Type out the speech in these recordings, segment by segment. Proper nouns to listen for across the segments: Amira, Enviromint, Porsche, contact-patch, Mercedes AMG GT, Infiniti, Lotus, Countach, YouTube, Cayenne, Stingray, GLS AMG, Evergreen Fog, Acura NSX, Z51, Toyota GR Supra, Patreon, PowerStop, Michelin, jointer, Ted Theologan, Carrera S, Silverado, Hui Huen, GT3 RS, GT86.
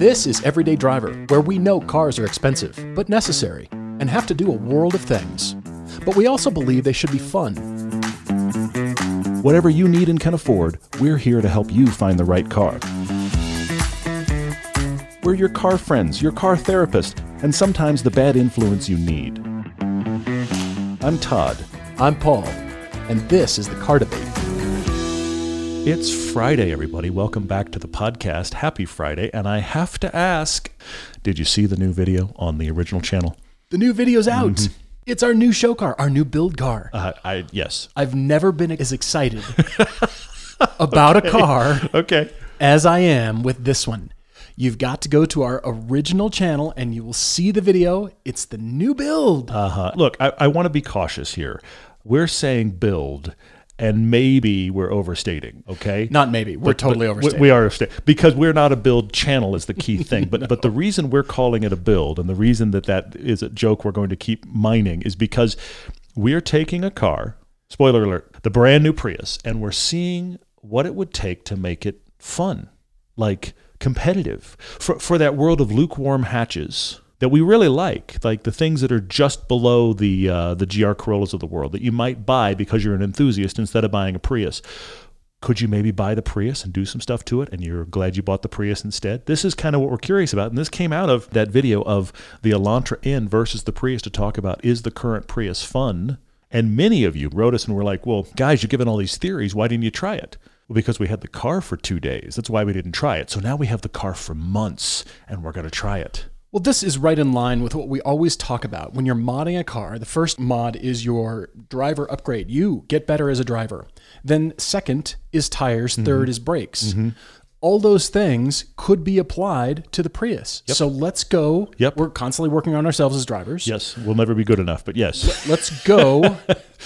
This is Everyday Driver, where we know cars are expensive, but necessary, and have to do a world of things. But we also believe they should be fun. Whatever you need and can afford, we're here to help you find the right car. We're your car friends, your car therapist, and sometimes the bad influence you need. I'm Todd. I'm Paul. And this is The Car Debate. It's Friday, everybody. Welcome back to the podcast. Happy Friday. And I have to ask, did you see the new video on the original channel? The new video's out. Mm-hmm. It's our new show car, our new build car. Yes. I've never been as excited about a car as I am with this one. You've got to go to our original channel and you will see the video. It's the new build. Look, I want to be cautious here. We're saying build and maybe we're overstating, okay? Not maybe. We're totally overstating. We are overstating because we're not a build channel is the key thing. But but the reason we're calling it a build and the reason that that is a joke we're going to keep mining is because we're taking a car, spoiler alert, the brand new Prius, and we're seeing what it would take to make it fun. Like competitive for that world of lukewarm hatches that we really like the things that are just below the GR Corollas of the world that you might buy because you're an enthusiast instead of buying a Prius. Could you maybe buy the Prius and do some stuff to it and you're glad you bought the Prius instead? This is kind of what we're curious about, and this came out of that video of the Elantra N versus the Prius to talk about, is the current Prius fun? And many of you wrote us and were like, well, guys, you're giving all these theories. Why didn't you try it? Well, because we had the car for 2 days. That's why we didn't try it. So now we have the car for months and we're going to try it. Well, this is right in line with what we always talk about. When you're modding a car, the first mod is your driver upgrade. You get better as a driver. Then second is tires. Mm-hmm. Third is brakes. Mm-hmm. All those things could be applied to the Prius. Yep. So let's go. Yep. We're constantly working on ourselves as drivers. Yes. We'll never be good enough, but yes. Let's go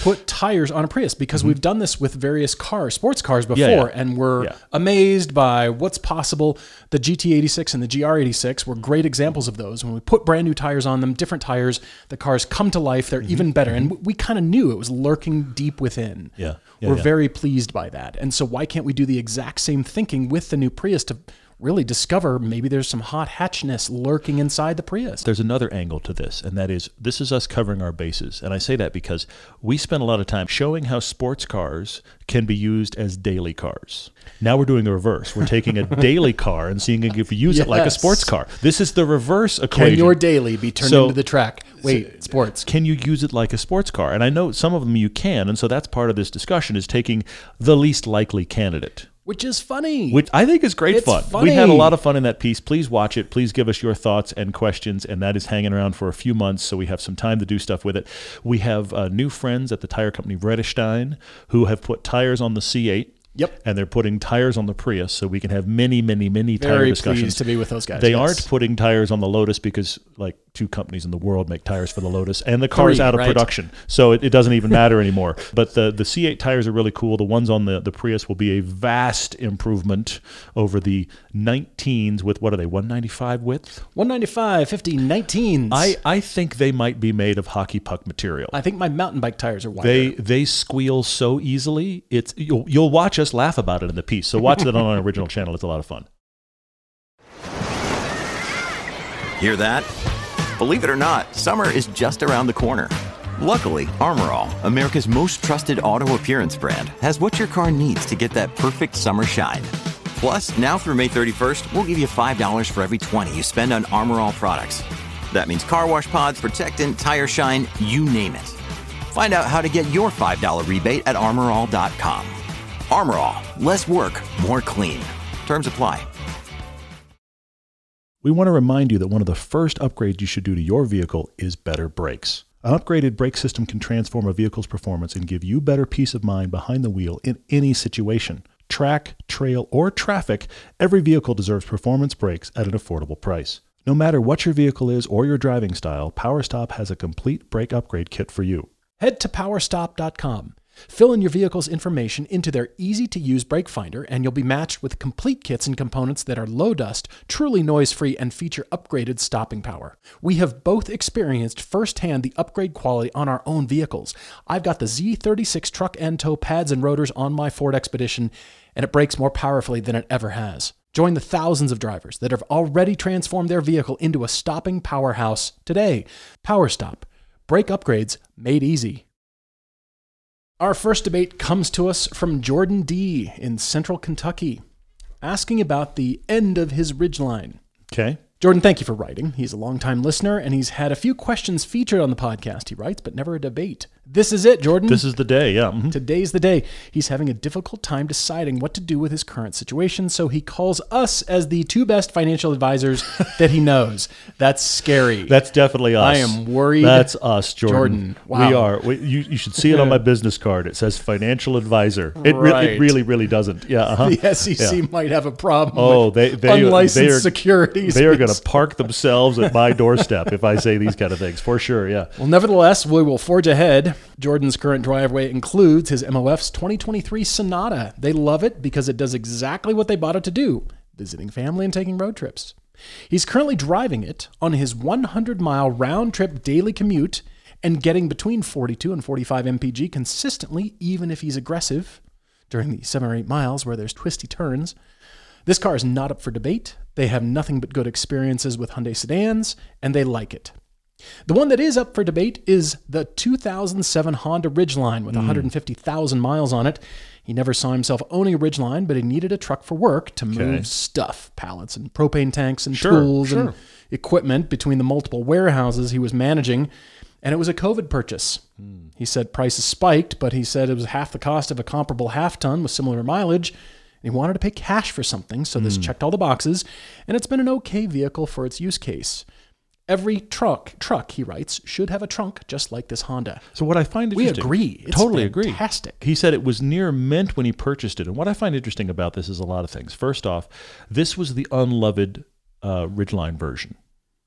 put tires on a Prius because mm-hmm. we've done this with various cars, sports cars before, and we're amazed by what's possible. The GT86 and the GR86 were great examples of those. When we put brand new tires on them, different tires, the cars come to life. They're mm-hmm. even better. Mm-hmm. And we kind of knew it was lurking deep within. Yeah. We're very pleased by that. And so why can't we do the exact same thinking with the new Prius to really discover maybe there's some hot hatchness lurking inside the Prius? There's another angle to this, and that is this is us covering our bases. And I say that because we spend a lot of time showing how sports cars can be used as daily cars. Now we're doing the reverse. We're taking a daily car and seeing if we use it like a sports car. This is the reverse equation. Can your daily be turned into the track? Sports. Can you use it like a sports car? And I know some of them you can, and so that's part of this discussion is taking the least likely candidate. Which is funny. Which I think is great fun. Funny. We had a lot of fun in that piece. Please watch it. Please give us your thoughts and questions. And that is hanging around for a few months, so we have some time to do stuff with it. We have new friends at the tire company Ridgeline who have put tires on the C8. Yep. And they're putting tires on the Prius, so we can have many, many, many tire discussions. Very pleased to be with those guys. They aren't putting tires on the Lotus because, like, two companies in the world make tires for the Lotus, and the car's out of production, so it doesn't even matter anymore. But the C8 tires are really cool. The ones on the Prius will be a vast improvement over the 19s with, what are they, 195 width? 195, 50, 19s. I think they might be made of hockey puck material. I think my mountain bike tires are wider. They squeal so easily. You'll watch us laugh about it in the piece. So watch that on our original channel. It's a lot of fun. Hear that? Believe it or not, summer is just around the corner. Luckily, Armor All, America's most trusted auto appearance brand, has what your car needs to get that perfect summer shine. Plus, now through May 31st, we'll give you $5 for every $20 you spend on Armor All products. That means car wash pods, protectant, tire shine, you name it. Find out how to get your $5 rebate at armorall.com. Armor All. Less work, more clean. Terms apply. We want to remind you that one of the first upgrades you should do to your vehicle is better brakes. An upgraded brake system can transform a vehicle's performance and give you better peace of mind behind the wheel in any situation. Track, trail, or traffic, every vehicle deserves performance brakes at an affordable price. No matter what your vehicle is or your driving style, PowerStop has a complete brake upgrade kit for you. Head to PowerStop.com. Fill in your vehicle's information into their easy-to-use brake finder, and you'll be matched with complete kits and components that are low-dust, truly noise-free, and feature upgraded stopping power. We have both experienced firsthand the upgrade quality on our own vehicles. I've got the Z36 truck and tow pads and rotors on my Ford Expedition, and it brakes more powerfully than it ever has. Join the thousands of drivers that have already transformed their vehicle into a stopping powerhouse today. PowerStop. Brake upgrades made easy. Our first debate comes to us from Jordan D. in Central Kentucky, asking about the end of his Ridgeline. Okay. Jordan, thank you for writing. He's a longtime listener, and he's had a few questions featured on the podcast, he writes, but never a debate. This is it, Jordan. This is the day, yeah. Mm-hmm. Today's the day. He's having a difficult time deciding what to do with his current situation, so he calls us as the two best financial advisors that he knows. That's scary. That's definitely us. I am worried. That's us, Jordan. Wow. We are. You should see it on my business card. It says financial advisor. It really doesn't. Yeah. Uh-huh. The SEC might have a problem with unlicensed securities. They are going to park themselves at my doorstep if I say these kind of things, for sure, yeah. Well, nevertheless, we will forge ahead. Jordan's current driveway includes his MOF's 2023 Sonata. They love it because it does exactly what they bought it to do, visiting family and taking road trips. He's currently driving it on his 100-mile round-trip daily commute and getting between 42 and 45 mpg consistently, even if he's aggressive, during the 7 or 8 miles where there's twisty turns. This car is not up for debate. They have nothing but good experiences with Hyundai sedans, and they like it. The one that is up for debate is the 2007 Honda Ridgeline with 150,000 miles on it. He never saw himself owning a Ridgeline, but he needed a truck for work to move stuff, pallets and propane tanks and tools and equipment between the multiple warehouses he was managing. And it was a COVID purchase. He said prices spiked, but he said it was half the cost of a comparable half ton with similar mileage. And he wanted to pay cash for something, so this checked all the boxes. And it's been an okay vehicle for its use case. Every truck, he writes, should have a trunk just like this Honda. So what I find interesting... We agree. It's totally fantastic. Agree. He said it was near mint when he purchased it. And what I find interesting about this is a lot of things. First off, this was the unloved Ridgeline version.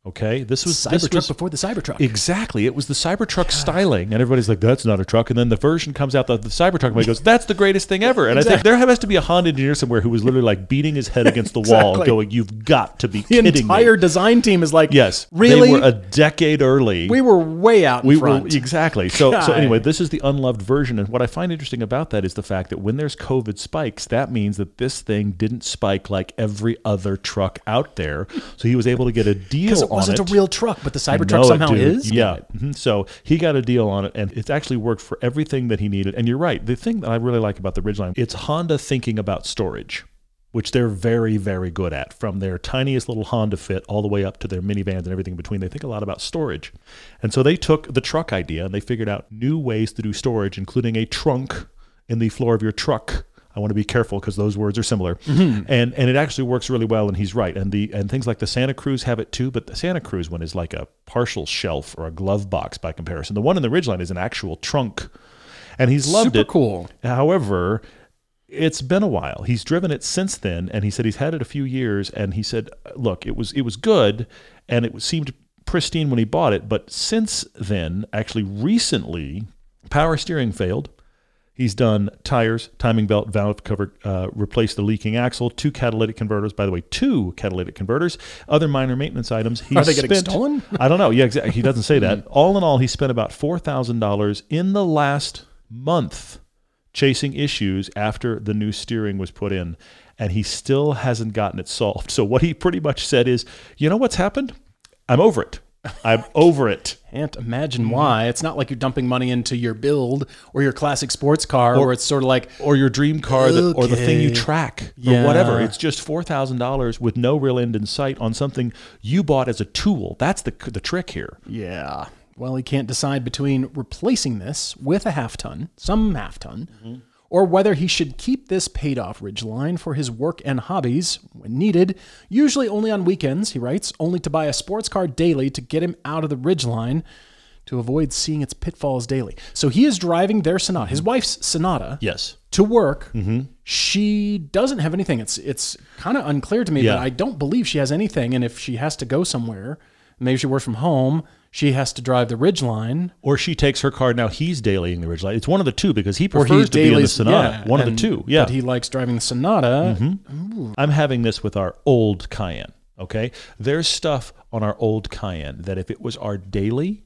Okay? This was Cybertruck before the Cybertruck. Exactly. It was the Cybertruck styling. And everybody's like, that's not a truck. And then the version comes out that the Cybertruck and goes, that's the greatest thing ever. And I think there has to be a Honda engineer somewhere who was literally like beating his head against the wall and going, you've got to be kidding me. The entire design team is like, yes, really? They were a decade early. We were way out in front. Exactly. So anyway, this is the unloved version. And what I find interesting about that is the fact that when there's COVID spikes, that means that this thing didn't spike like every other truck out there. So he was able to get a deal on it. Wasn't a real truck, but the Cybertruck somehow is? Yeah. Mm-hmm. So he got a deal on it, and it's actually worked for everything that he needed. And you're right. The thing that I really like about the Ridgeline, it's Honda thinking about storage, which they're very, very good at. From their tiniest little Honda Fit all the way up to their minivans and everything in between, they think a lot about storage. And so they took the truck idea, and they figured out new ways to do storage, including a trunk in the floor of your truck. I want to be careful because those words are similar. Mm-hmm. And it actually works really well, and he's right. And things like the Santa Cruz have it too, but the Santa Cruz one is like a partial shelf or a glove box by comparison. The one in the Ridgeline is an actual trunk, and he's loved it. Super cool. However, it's been a while. He's driven it since then, and he said he's had it a few years, and he said, look, it was good, and it seemed pristine when he bought it, but since then, actually recently, power steering failed. He's done tires, timing belt, valve cover, replaced the leaking axle, 2 catalytic converters. By the way, 2 catalytic converters. Other minor maintenance items. Are they getting stolen? I don't know. Yeah, exactly. He doesn't say that. All in all, he spent about $4,000 in the last month chasing issues after the new steering was put in, and he still hasn't gotten it solved. So what he pretty much said is, you know what's happened? I'm over it. I'm over it. Can't imagine why. It's not like you're dumping money into your build or your classic sports car, or it's sort of like... Or your dream car or the thing you track or whatever. It's just $4,000 with no real end in sight on something you bought as a tool. That's the trick here. Yeah. Well, he can't decide between replacing this with a half ton, or whether he should keep this paid-off Ridgeline for his work and hobbies when needed, usually only on weekends, he writes, only to buy a sports car daily to get him out of the Ridgeline to avoid seeing its pitfalls daily. So he is driving their Sonata, his wife's Sonata, to work. Mm-hmm. She doesn't have anything. It's kind of unclear to me, but I don't believe she has anything, and if she has to go somewhere, maybe she works from home, she has to drive the Ridgeline. Or she takes her car. Now he's dailying the Ridgeline. It's one of the two because he prefers to be in the Sonata. Yeah, one of the two. But he likes driving the Sonata. Mm-hmm. I'm having this with our old Cayenne, okay? There's stuff on our old Cayenne that if it was our daily,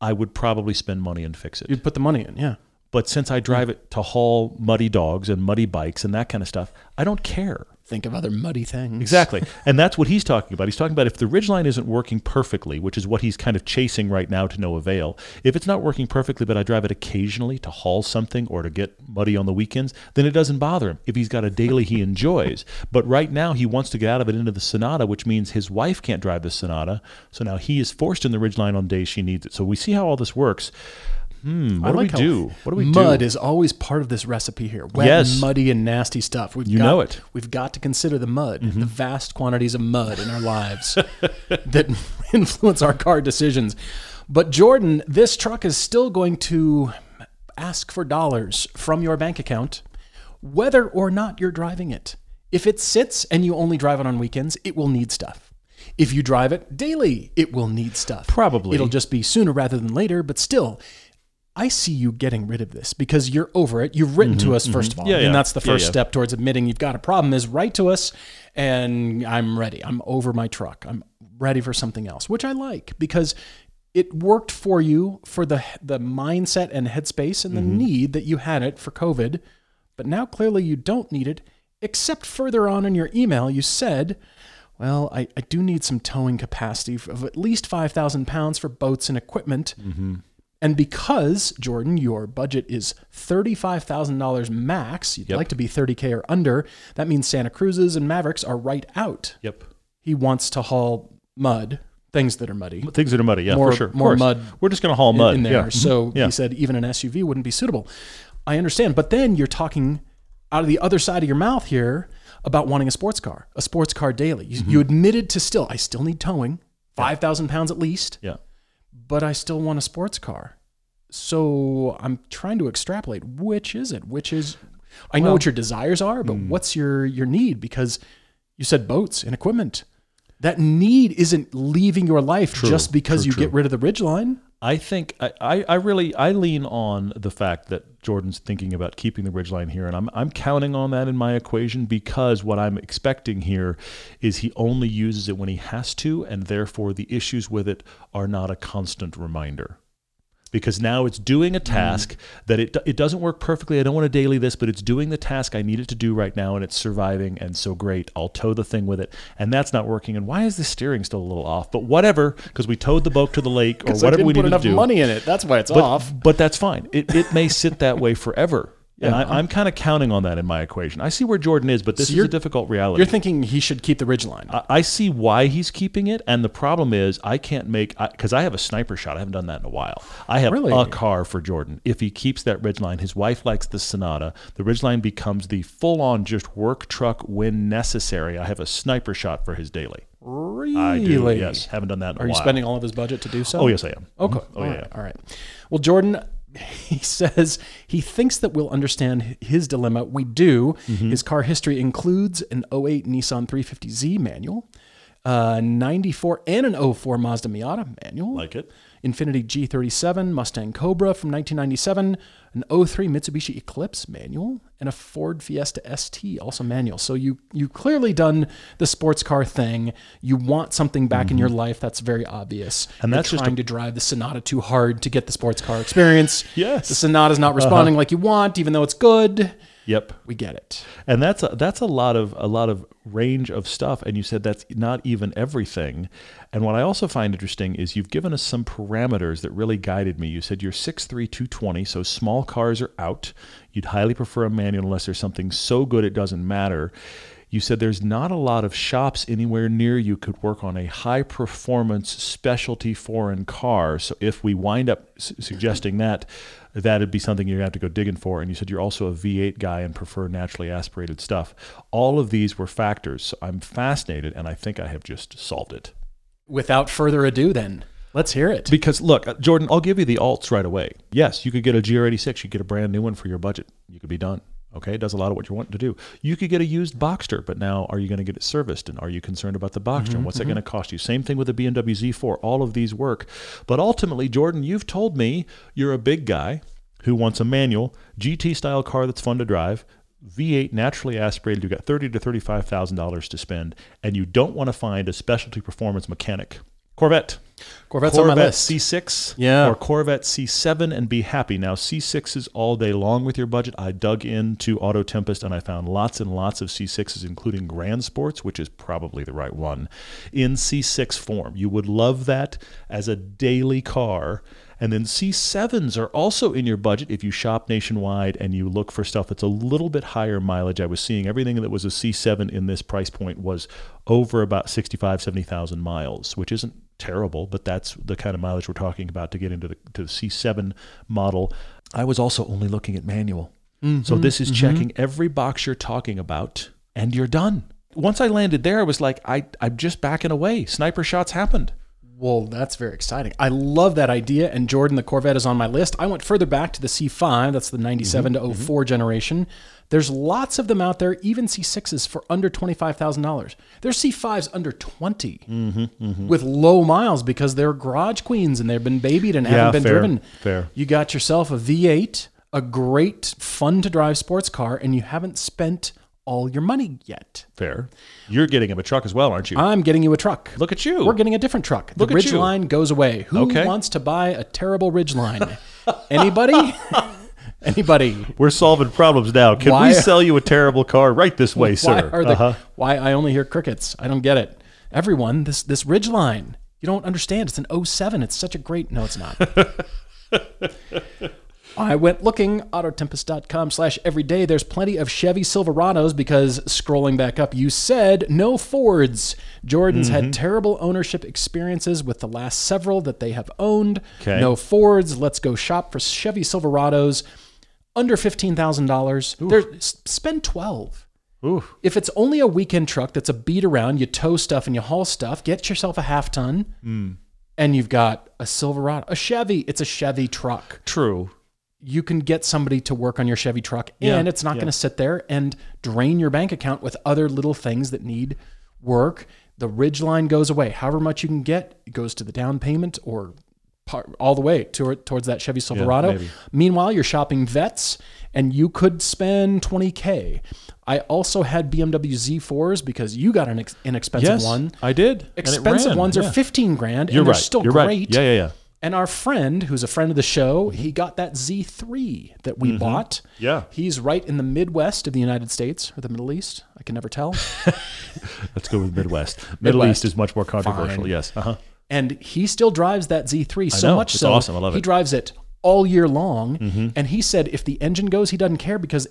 I would probably spend money and fix it. You'd put the money in, yeah. But since I drive it to haul muddy dogs and muddy bikes and that kind of stuff, I don't care. think of other muddy things. Exactly. And that's what he's talking about. He's talking about if the Ridgeline isn't working perfectly, which is what he's kind of chasing right now to no avail, if it's not working perfectly but I drive it occasionally to haul something or to get muddy on the weekends, then it doesn't bother him if he's got a daily he enjoys. But right now he wants to get out of it into the Sonata, which means his wife can't drive the Sonata. So now he is forced in the Ridgeline on days she needs it. So we see how all this works. What do we do? Mud is always part of this recipe here. Wet, yes. Muddy, and nasty stuff. We've got to consider the mud, the vast quantities of mud in our lives that influence our car decisions. But Jordan, this truck is still going to ask for dollars from your bank account, whether or not you're driving it. If it sits and you only drive it on weekends, it will need stuff. If you drive it daily, it will need stuff. Probably. It'll just be sooner rather than later, but still, I see you getting rid of this because you're over it. You've written to us, first of all, and that's the first step towards admitting you've got a problem is write to us, and I'm ready. I'm over my truck. I'm ready for something else, which I like because it worked for you for the mindset and headspace and the need that you had it for COVID, but now clearly you don't need it, except further on in your email you said, well, I do need some towing capacity of at least 5,000 pounds for boats and equipment. And because, Jordan, your budget is $35,000 max, you'd like to be 30K or under, that means Santa Cruzes and Mavericks are right out. He wants to haul mud, things that are muddy. Things that are muddy, yeah, for sure. More mud. We're just going to haul mud. In there. Yeah. So he said even an SUV wouldn't be suitable. I understand. But then you're talking out of the other side of your mouth here about wanting a sports car daily. You admitted to I still need towing, 5,000 pounds at least, but I still want a sports car. So I'm trying to extrapolate, which is it? I know what your desires are, but what's your need? Because you said boats and equipment. That need isn't leaving your life just because you get rid of the Ridgeline. I think I really lean on the fact that Jordan's thinking about keeping the Ridgeline here, and I'm counting on that in my equation because what I'm expecting here is he only uses it when he has to, and therefore the issues with it are not a constant reminder. Because now it's doing a task that it doesn't work perfectly. I don't want to daily this, but it's doing the task I need it to do right now, and it's surviving, and so great. I'll tow the thing with it, and that's not working. And why is the steering still a little off? But whatever, because we towed the boat to the lake or whatever we needed to do. Because I didn't put enough money in it. That's why it's off. But that's fine. It may sit that way forever. And I'm kind of counting on that in my equation. I see where Jordan is, but this is a difficult reality. You're thinking he should keep the Ridgeline. I see why he's keeping it, and the problem is I can't make – because I have a sniper shot. I haven't done that in a while. I have a car for Jordan. If he keeps that Ridgeline, his wife likes the Sonata. The Ridgeline becomes the full-on just work truck when necessary. I have a sniper shot for his daily. Really? I do, yes. Haven't done that in a while. Are you spending all of his budget to do so? Oh, yes, I am. Okay. All right. Well, Jordan – he says he thinks that we'll understand his dilemma. We do. His car history includes an 08 Nissan 350Z manual, 94 and an 04 Mazda Miata manual. Like it. Infiniti G37, Mustang Cobra from 1997, an 03 Mitsubishi Eclipse manual, and a Ford Fiesta ST, also manual. So you clearly done the sports car thing. You want something back in your life. That's very obvious. And that's just trying to drive the Sonata too hard to get the sports car experience. Yes. The Sonata's not responding like you want, even though it's good. Yep. We get it. And that's a lot of range of stuff. And you said that's not even everything. And what I also find interesting is you've given us some parameters that really guided me. You said you're 6'3", 220, so small cars are out. You'd highly prefer a manual unless there's something so good it doesn't matter. You said there's not a lot of shops anywhere near you could work on a high-performance specialty foreign car. So if we wind up suggesting that'd be something you're going to have to go digging for. And you said you're also a V8 guy and prefer naturally aspirated stuff. All of these were factors. So I'm fascinated, and I think I have just solved it. Without further ado, then, let's hear it. Because, look, Jordan, I'll give you the alts right away. Yes, you could get a GR86. You get a brand new one for your budget. You could be done. Okay, it does a lot of what you want to do. You could get a used Boxster, but now are you going to get it serviced? And are you concerned about the Boxster? What's that going to cost you? Same thing with the BMW Z4. All of these work. But ultimately, Jordan, you've told me you're a big guy who wants a manual, GT-style car that's fun to drive, V8 naturally aspirated. You've got $30,000 to $35,000 to spend, and you don't want to find a specialty performance mechanic. Corvette. Corvette's on my list. C6 or Corvette C7 and be happy. Now, C6s all day long with your budget. I dug into Auto Tempest and I found lots and lots of C6s, including Grand Sports, which is probably the right one, in C6 form. You would love that as a daily car. And then C7s are also in your budget if you shop nationwide and you look for stuff that's a little bit higher mileage. I was seeing everything that was a C7 in this price point was over about 65, 70,000 miles, which isn't terrible, but that's the kind of mileage we're talking about to get into to the C7 model. I was also only looking at manual. Mm-hmm, so this is checking every box you're talking about, and you're done. Once I landed there, I was like, I'm just backing away. Sniper shots happened. Well, that's very exciting. I love that idea. And Jordan, the Corvette is on my list. I went further back to the C5. That's the 97 to 04 generation. There's lots of them out there, even C6s for under $25,000. There's C5s under $20,000 with low miles because they're garage queens and they've been babied and haven't been driven. Fair. You got yourself a V8, a great fun to drive sports car, and you haven't spent all your money yet. Fair. You're getting him a truck as well, aren't you? I'm getting you a truck. Look at you. We're getting a different truck. The Ridgeline goes away. Who wants to buy a terrible Ridgeline? Anybody? Anybody? We're solving problems now. Can we sell you a terrible car right this way, sir? Why I only hear crickets. I don't get it. Everyone, this Ridgeline, you don't understand. It's an 07. It's such a great... No, it's not. I went looking, autotempest.com/everyday. There's plenty of Chevy Silverados because, scrolling back up, you said no Fords. Jordan's had terrible ownership experiences with the last several that they have owned. Okay. No Fords. Let's go shop for Chevy Silverados under $15,000. Spend $12,000. Oof. If it's only a weekend truck that's a beat around, you tow stuff and you haul stuff, get yourself a half ton, and you've got a Silverado. A Chevy. It's a Chevy truck. True. You can get somebody to work on your Chevy truck, and it's not going to sit there and drain your bank account with other little things that need work. The Ridgeline goes away. However much you can get, it goes to the down payment or all the way towards that Chevy Silverado. Yeah, meanwhile, you're shopping vets, and you could spend $20,000. I also had BMW Z4s because you got an inexpensive one. I did. Expensive ones are $15,000, and they're still great. Right. Yeah. And our friend, who's a friend of the show, he got that Z3 that we bought. Yeah. He's right in the Midwest of the United States, or the Middle East. I can never tell. Let's go with Midwest. Middle East is much more controversial, yes. And he still drives that Z3 much so. It's awesome. I love it. He drives it all year long. And he said if the engine goes, he doesn't care because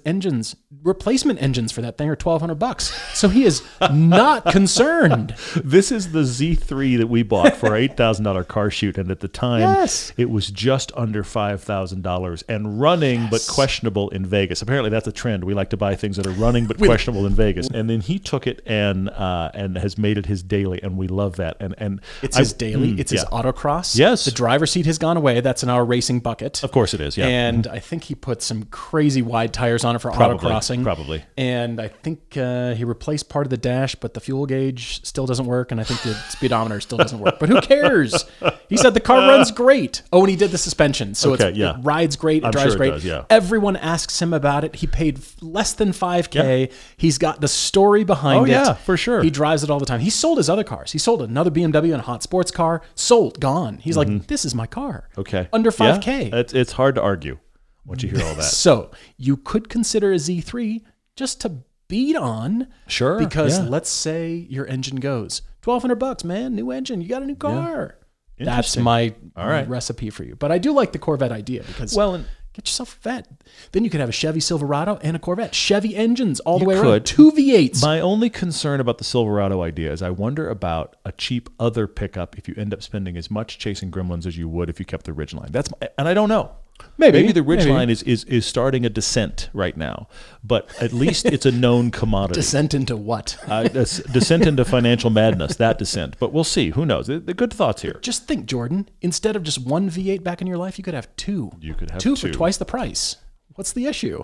replacement engines for that thing are $1,200. So he is not concerned. This is the Z3 that we bought for our $8,000 car shoot. And at the time, it was just under $5,000 and running but questionable in Vegas. Apparently, that's a trend. We like to buy things that are running but questionable in Vegas. And then he took it and has made it his daily. And we love that. And it's his daily. It's his autocross. Yes. The driver's seat has gone away. That's in our racing bucket. Of course it is, yeah. And I think he put some crazy wide tires on it for autocrossing. Probably. And I think he replaced part of the dash, but the fuel gauge still doesn't work, and I think the speedometer still doesn't work. But who cares? He said the car runs great. Oh, and he did the suspension. So it rides great, it drives great. Does, yeah. Everyone asks him about it. He paid less than $5,000. Yeah. He's got the story behind it. Oh, yeah, for sure. He drives it all the time. He sold his other cars. He sold another BMW and a hot sports car. Sold, gone. He's like, this is my car. Okay. Under $5,000. It's hard to argue once you hear all that. So you could consider a Z3 just to beat on. Sure. Because let's say your engine goes. $1,200, man. New engine. You got a new car. Yeah. That's my recipe for you. But I do like the Corvette idea because get yourself a vet. Then you could have a Chevy Silverado and a Corvette. Chevy engines all the way around. Two V8s. My only concern about the Silverado idea is I wonder about a cheap other pickup if you end up spending as much chasing gremlins as you would if you kept the Ridgeline. And I don't know. Maybe the Ridgeline is starting a descent right now, but at least it's a known commodity. Descent into what? Descent into financial madness, that descent. But we'll see. Who knows? The good thoughts here. Just think, Jordan. Instead of just one V8 back in your life, you could have two. You could have two for twice the price. What's the issue?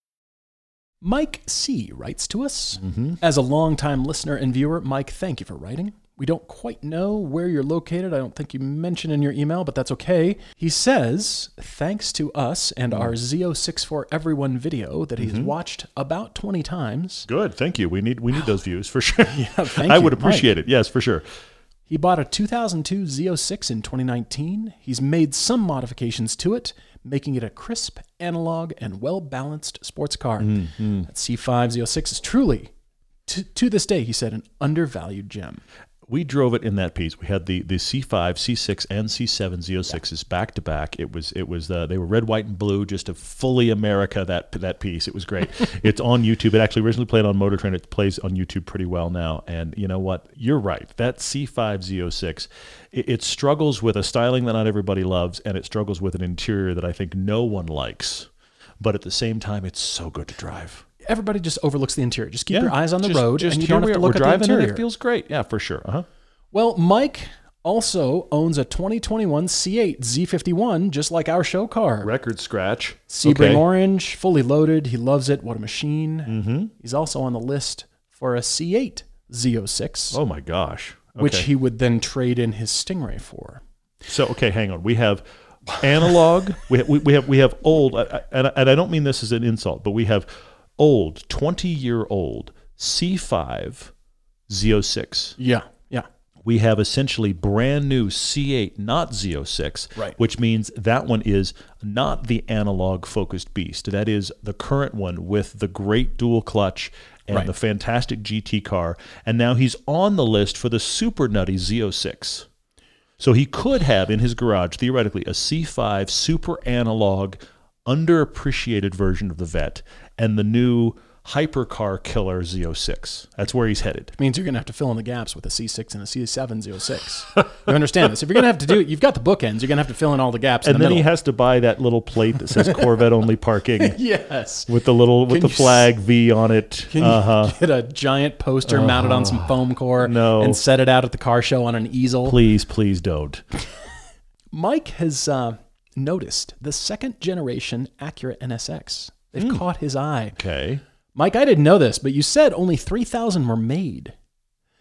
Mike C. writes to us. Mm-hmm. As a longtime listener and viewer, Mike, thank you for writing. We don't quite know where you're located. I don't think you mentioned in your email, but that's okay. He says, thanks to us and our Z06 for Everyone video that he's watched about 20 times. Good, thank you. We need those views for sure. Yeah, thank you, I would appreciate Mike. It. Yes, for sure. He bought a 2002 Z06 in 2019. He's made some modifications to it, making it a crisp, analog, and well-balanced sports car. Mm-hmm. That C5 Z06 is truly, to this day, he said, an undervalued gem. We drove it in that piece. We had the C5, C6, and C7 Z06s back to back. It was they were red, white, and blue, just a fully America, that piece. It was great. It's on YouTube. It actually originally played on Motor Trend. It plays on YouTube pretty well now. And you know what? You're right. That C5 Z06, it struggles with a styling that not everybody loves, and it struggles with an interior that I think no one likes. But at the same time, it's so good to drive. Everybody just overlooks the interior. Just keep your eyes on the road, and you don't have to look at the interior. It feels great. Yeah, for sure. Uh-huh. Well, Mike also owns a 2021 C8 Z51, just like our show car. Record scratch. Sebring orange, fully loaded. He loves it. What a machine. Mm-hmm. He's also on the list for a C8 Z06. Oh, my gosh. Okay. Which he would then trade in his Stingray for. So, okay, hang on. We have... analog. We have old, and I don't mean this as an insult, but we have old 20-year-old C5 Z06. Yeah. We have essentially brand new C8, not Z06, right, which means that one is not the analog focused beast. That is the current one with the great dual clutch and the fantastic GT car, and now he's on the list for the super nutty Z06. So he could have in his garage, theoretically, a C5 super analog, underappreciated version of the Vette and the new hypercar killer Z06. That's where he's headed. It means you're going to have to fill in the gaps with a C6 and a C7 Z06. You understand this? If you're going to have to do it, you've got the bookends. You're going to have to fill in all the gaps. And in the then middle. He has to buy that little plate that says Corvette only parking. Yes. With the flag V on it. Can you get a giant poster mounted on some foam core and set it out at the car show on an easel? Please don't. Mike has noticed the second generation Acura NSX. They've caught his eye. Okay. Mike, I didn't know this, but you said only 3,000 were made,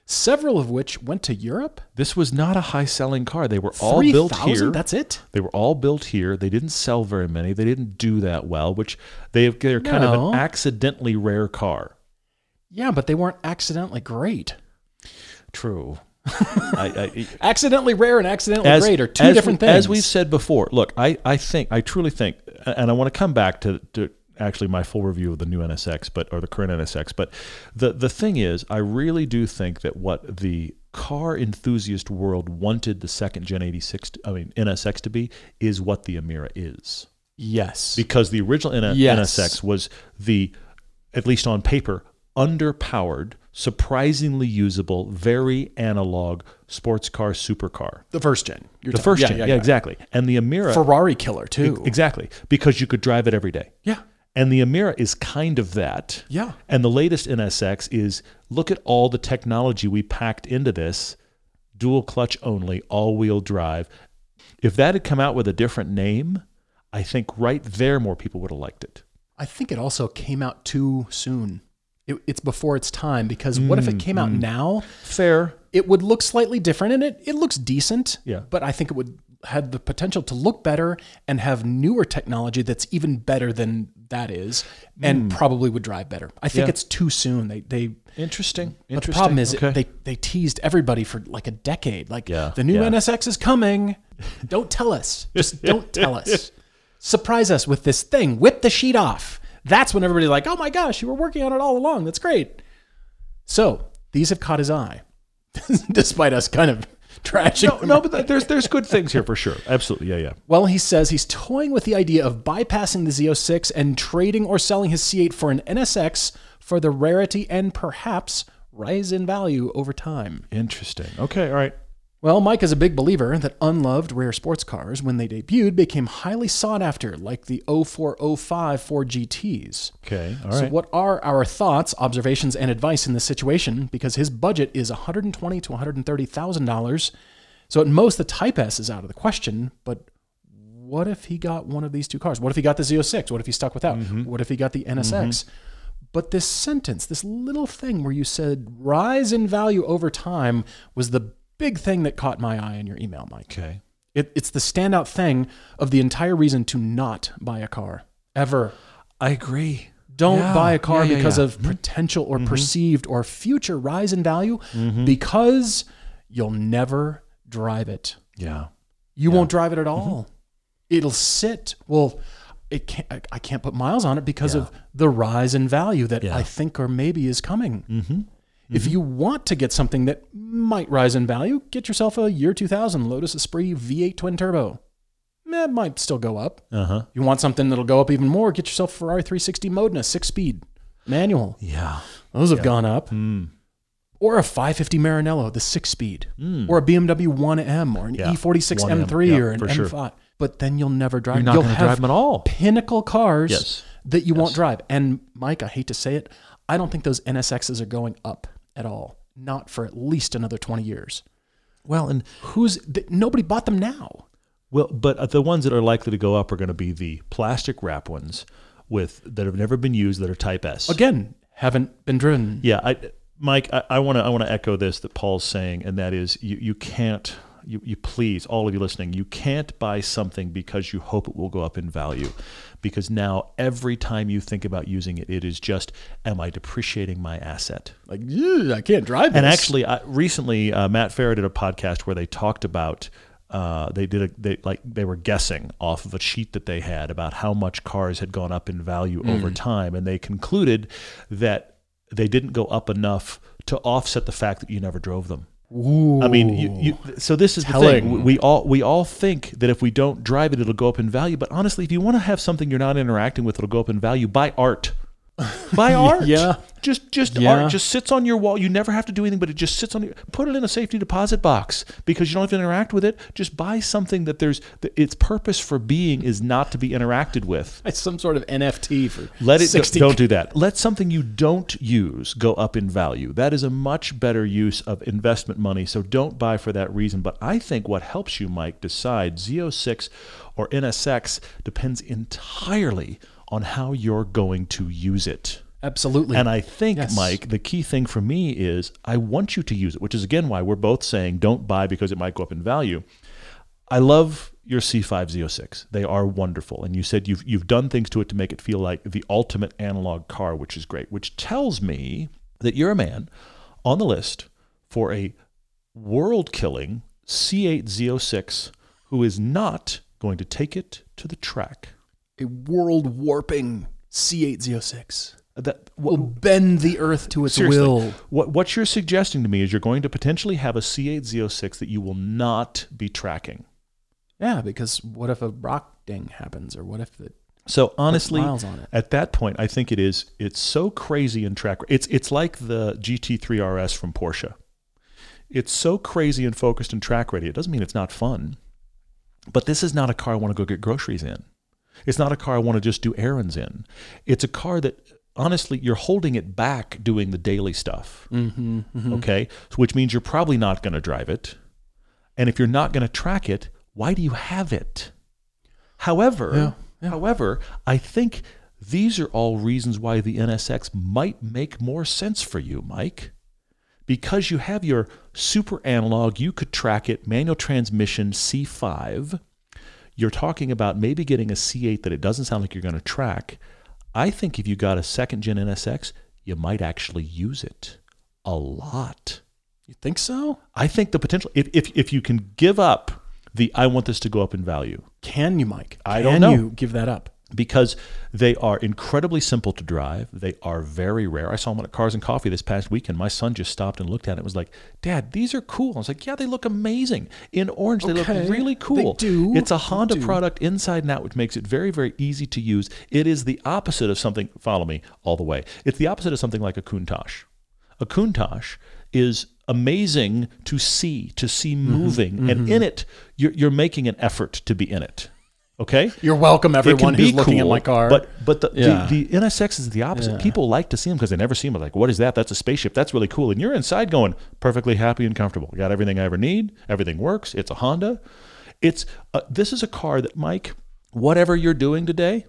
several of which went to Europe. This was not a high-selling car. They were all built here. That's it? They were all built here. They didn't sell very many. They didn't do that well, which they're kind of an accidentally rare car. Yeah, but they weren't accidentally great. True. Accidentally rare and accidentally great are two different things. As we've said before, look, I truly think, and I want to come back to actually my full review of the new NSX, or the current NSX. But the thing is, I really do think that what the car enthusiast world wanted the second Gen NSX to be is what the Amira is. Yes. Because the original NSX was at least on paper, underpowered, surprisingly usable, very analog sports car, supercar. The first gen. Yeah, exactly. And the Amira... Ferrari killer, too. Exactly. Because you could drive it every day. Yeah. And the Amira is kind of that. Yeah. And the latest NSX is, look at all the technology we packed into this, dual clutch only, all-wheel drive. If that had come out with a different name, I think right there more people would have liked it. I think it also came out too soon. It's before its time, because what if it came out now? Fair. It would look slightly different, and it looks decent. Yeah. But I think it would... had the potential to look better and have newer technology that's even better than that is, and probably would drive better. I think it's too soon. They Interesting. The problem is they teased everybody for like a decade. Like the new NSX is coming. Don't tell us. Just don't tell us. Surprise us with this thing. Whip the sheet off. That's when everybody's like, oh my gosh, you were working on it all along. That's great. So these have caught his eye, despite us kind of trashing them. No, but there's good things here for sure. Absolutely. Yeah, yeah. Well, he says he's toying with the idea of bypassing the Z06 and trading or selling his C8 for an NSX for the rarity and perhaps rise in value over time. Interesting. Okay, all right. Well, Mike is a big believer that unloved rare sports cars, when they debuted, became highly sought after, like the 0405 Ford GTs. Okay, all right. So what are our thoughts, observations, and advice in this situation? Because his budget is $120,000 to $130,000. So at most, the Type S is out of the question. But what if he got one of these two cars? What if he got the Z06? What if he stuck with that? Mm-hmm. What if he got the NSX? Mm-hmm. But this sentence, this little thing where you said rise in value over time was the big thing that caught my eye in your email, Mike. Okay. It's the standout thing of the entire reason to not buy a car, ever. I agree. Don't buy a car because of potential or perceived or future rise in value because you'll never drive it. Yeah. You won't drive it at all. It'll sit. Well, I can't put miles on it because of the rise in value that I think or maybe is coming. Mm-hmm. If you want to get something that might rise in value, get yourself a year 2000 Lotus Esprit V8 twin turbo. That might still go up. Uh-huh. You want something that'll go up even more, get yourself a Ferrari 360 Modena 6-speed manual. Yeah. Those have gone up. Mm. Or a 550 Maranello, the 6-speed. Mm. Or a BMW 1M or an E46 1M. M3 or an M5. Sure. But then you'll never drive. You're not going to drive them at all. Pinnacle cars that you won't drive. And Mike, I hate to say it, I don't think those NSXs are going up at all. Not for at least another 20 years. Well, and nobody bought them now. Well, but the ones that are likely to go up are going to be the plastic wrap ones that have never been used that are Type S. Again, haven't been driven. Yeah, Mike, I want to echo this that Paul's saying, and that is you can't, please, all of you listening, you can't buy something because you hope it will go up in value. Because now every time you think about using it, it is just, am I depreciating my asset? Like, I can't drive this. And actually, recently, Matt Farah did a podcast where they talked about, they were guessing off of a sheet that they had about how much cars had gone up in value over time. And they concluded that they didn't go up enough to offset the fact that you never drove them. Ooh. I mean, so this is telling. The thing. We all think that if we don't drive it, it'll go up in value. But honestly, if you want to have something you're not interacting with, it'll go up in value. Buy art. Buy art. Yeah. Just art just sits on your wall. You never have to do anything, but it just sits on your. Put it in a safety deposit box because you don't have to interact with it. Just buy something that its purpose for being is not to be interacted with. It's some sort of NFT for don't do that. Let something you don't use go up in value. That is a much better use of investment money. So don't buy for that reason. But I think what helps you, Mike, decide Z06 or NSX depends entirely on how you're going to use it. Absolutely. And I think, Mike, the key thing for me is I want you to use it, which is, again, why we're both saying don't buy because it might go up in value. I love your C5 Z06. They are wonderful. And you said you've done things to it to make it feel like the ultimate analog car, which is great, which tells me that you're a man on the list for a world-killing C8 Z06 who is not going to take it to the track. A world-warping C8 Z06 that will bend the earth to its will. What you're suggesting to me is you're going to potentially have a C8 Z06 that you will not be tracking. Yeah, because what if a rock ding happens, or what if it? So honestly, miles on it? At that point, I think it's so crazy in track. It's like the GT3 RS from Porsche. It's so crazy and focused and track ready. It doesn't mean it's not fun, but this is not a car I want to go get groceries in. It's not a car I want to just do errands in. It's a car that, honestly, you're holding it back doing the daily stuff, okay? So which means you're probably not going to drive it. And if you're not going to track it, why do you have it? However, I think these are all reasons why the NSX might make more sense for you, Mike. Because you have your super analog, you could track it, manual transmission C5, you're talking about maybe getting a C8 that it doesn't sound like you're going to track. I think if you got a second-gen NSX, you might actually use it a lot. You think so? I think the potential, if you can give up I want this to go up in value. Can you, Mike? I don't know. Can you give that up? because they are incredibly simple to drive. They are very rare. I saw them at Cars and Coffee this past weekend. My son just stopped and looked at it and was like, "Dad, these are cool." I was like, "Yeah, they look amazing. In orange, they look really cool." They do. It's a Honda product inside and out, which makes it very, very easy to use. It is the opposite of something, follow me all the way. It's the opposite of something like a Countach. A Countach is amazing to see moving. Mm-hmm. And in it, you're making an effort to be in it. Okay? You're welcome, everyone who's looking at my car. But the NSX is the opposite. Yeah. People like to see them because they never see them. Like, what is that? That's a spaceship. That's really cool. And you're inside going, perfectly happy and comfortable. Got everything I ever need. Everything works. It's a Honda. This is a car that, Mike, whatever you're doing today,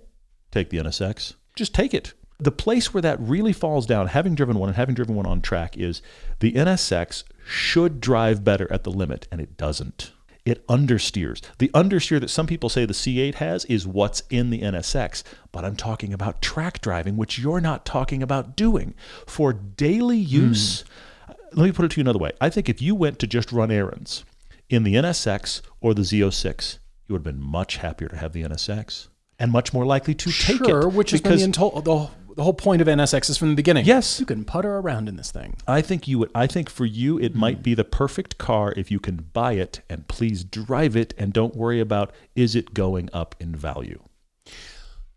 take the NSX. Just take it. The place where that really falls down, having driven one and having driven one on track, is the NSX should drive better at the limit, and it doesn't. It understeers. The understeer that some people say the C8 has is what's in the NSX. But I'm talking about track driving, which you're not talking about doing. For daily use, let me put it to you another way. I think if you went to just run errands in the NSX or the Z06, you would have been much happier to have the NSX and much more likely to take it. Sure, which is the whole point of NSX is from the beginning. Yes. You can putter around in this thing. I think for you, it might be the perfect car if you can buy it and please drive it and don't worry about, is it going up in value?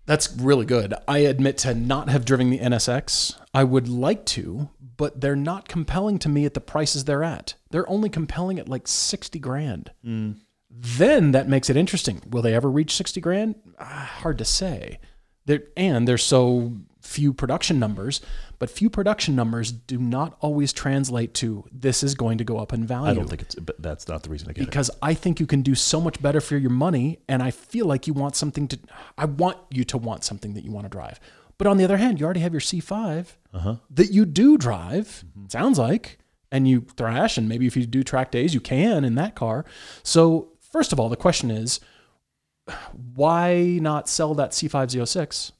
That's really good. I admit to not have driven the NSX. I would like to, but they're not compelling to me at the prices they're at. They're only compelling at like 60 grand. Mm. Then that makes it interesting. Will they ever reach 60 grand? Hard to say. They're so... few production numbers do not always translate to this is going to go up in value. I don't think that's not the reason I get it. Because I think you can do so much better for your money, and I feel like I want you to want something that you want to drive. But on the other hand, you already have your C5 that you do drive, it sounds like, and you thrash, and maybe if you do track days, you can in that car. So first of all, the question is, why not sell that C5 Z06?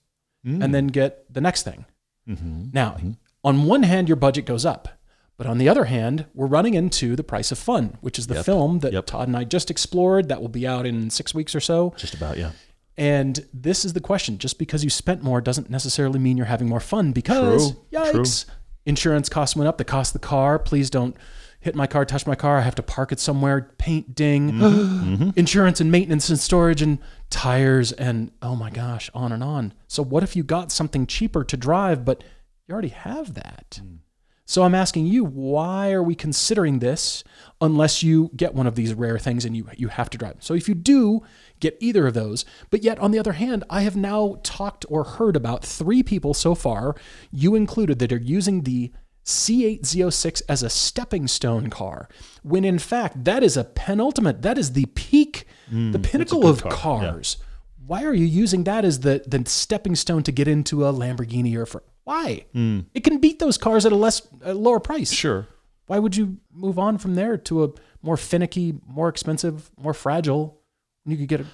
And then get the next thing. Mm-hmm. Now, on one hand, your budget goes up. But on the other hand, we're running into The Price of Fun, which is the film that Todd and I just explored. That will be out in 6 weeks or so. Just about, yeah. And this is the question. Just because you spent more doesn't necessarily mean you're having more fun because, yikes, insurance costs went up. The cost of the car, please don't hit my car, touch my car. I have to park it somewhere, paint, ding, insurance and maintenance and storage and tires and oh my gosh, on and on. So what if you got something cheaper to drive, but you already have that? Mm. So I'm asking you, why are we considering this unless you get one of these rare things and you have to drive? So if you do get either of those, but yet on the other hand, I have now talked or heard about 3 people so far, you included, that are using the C8 Z06 as a stepping stone car, when in fact that is a penultimate, that is the peak, the pinnacle of cars. Yeah. Why are you using that as the stepping stone to get into a Lamborghini or why? It can beat those cars at a lower price. Sure. Why would you move on from there to a more finicky, more expensive, more fragile? You could get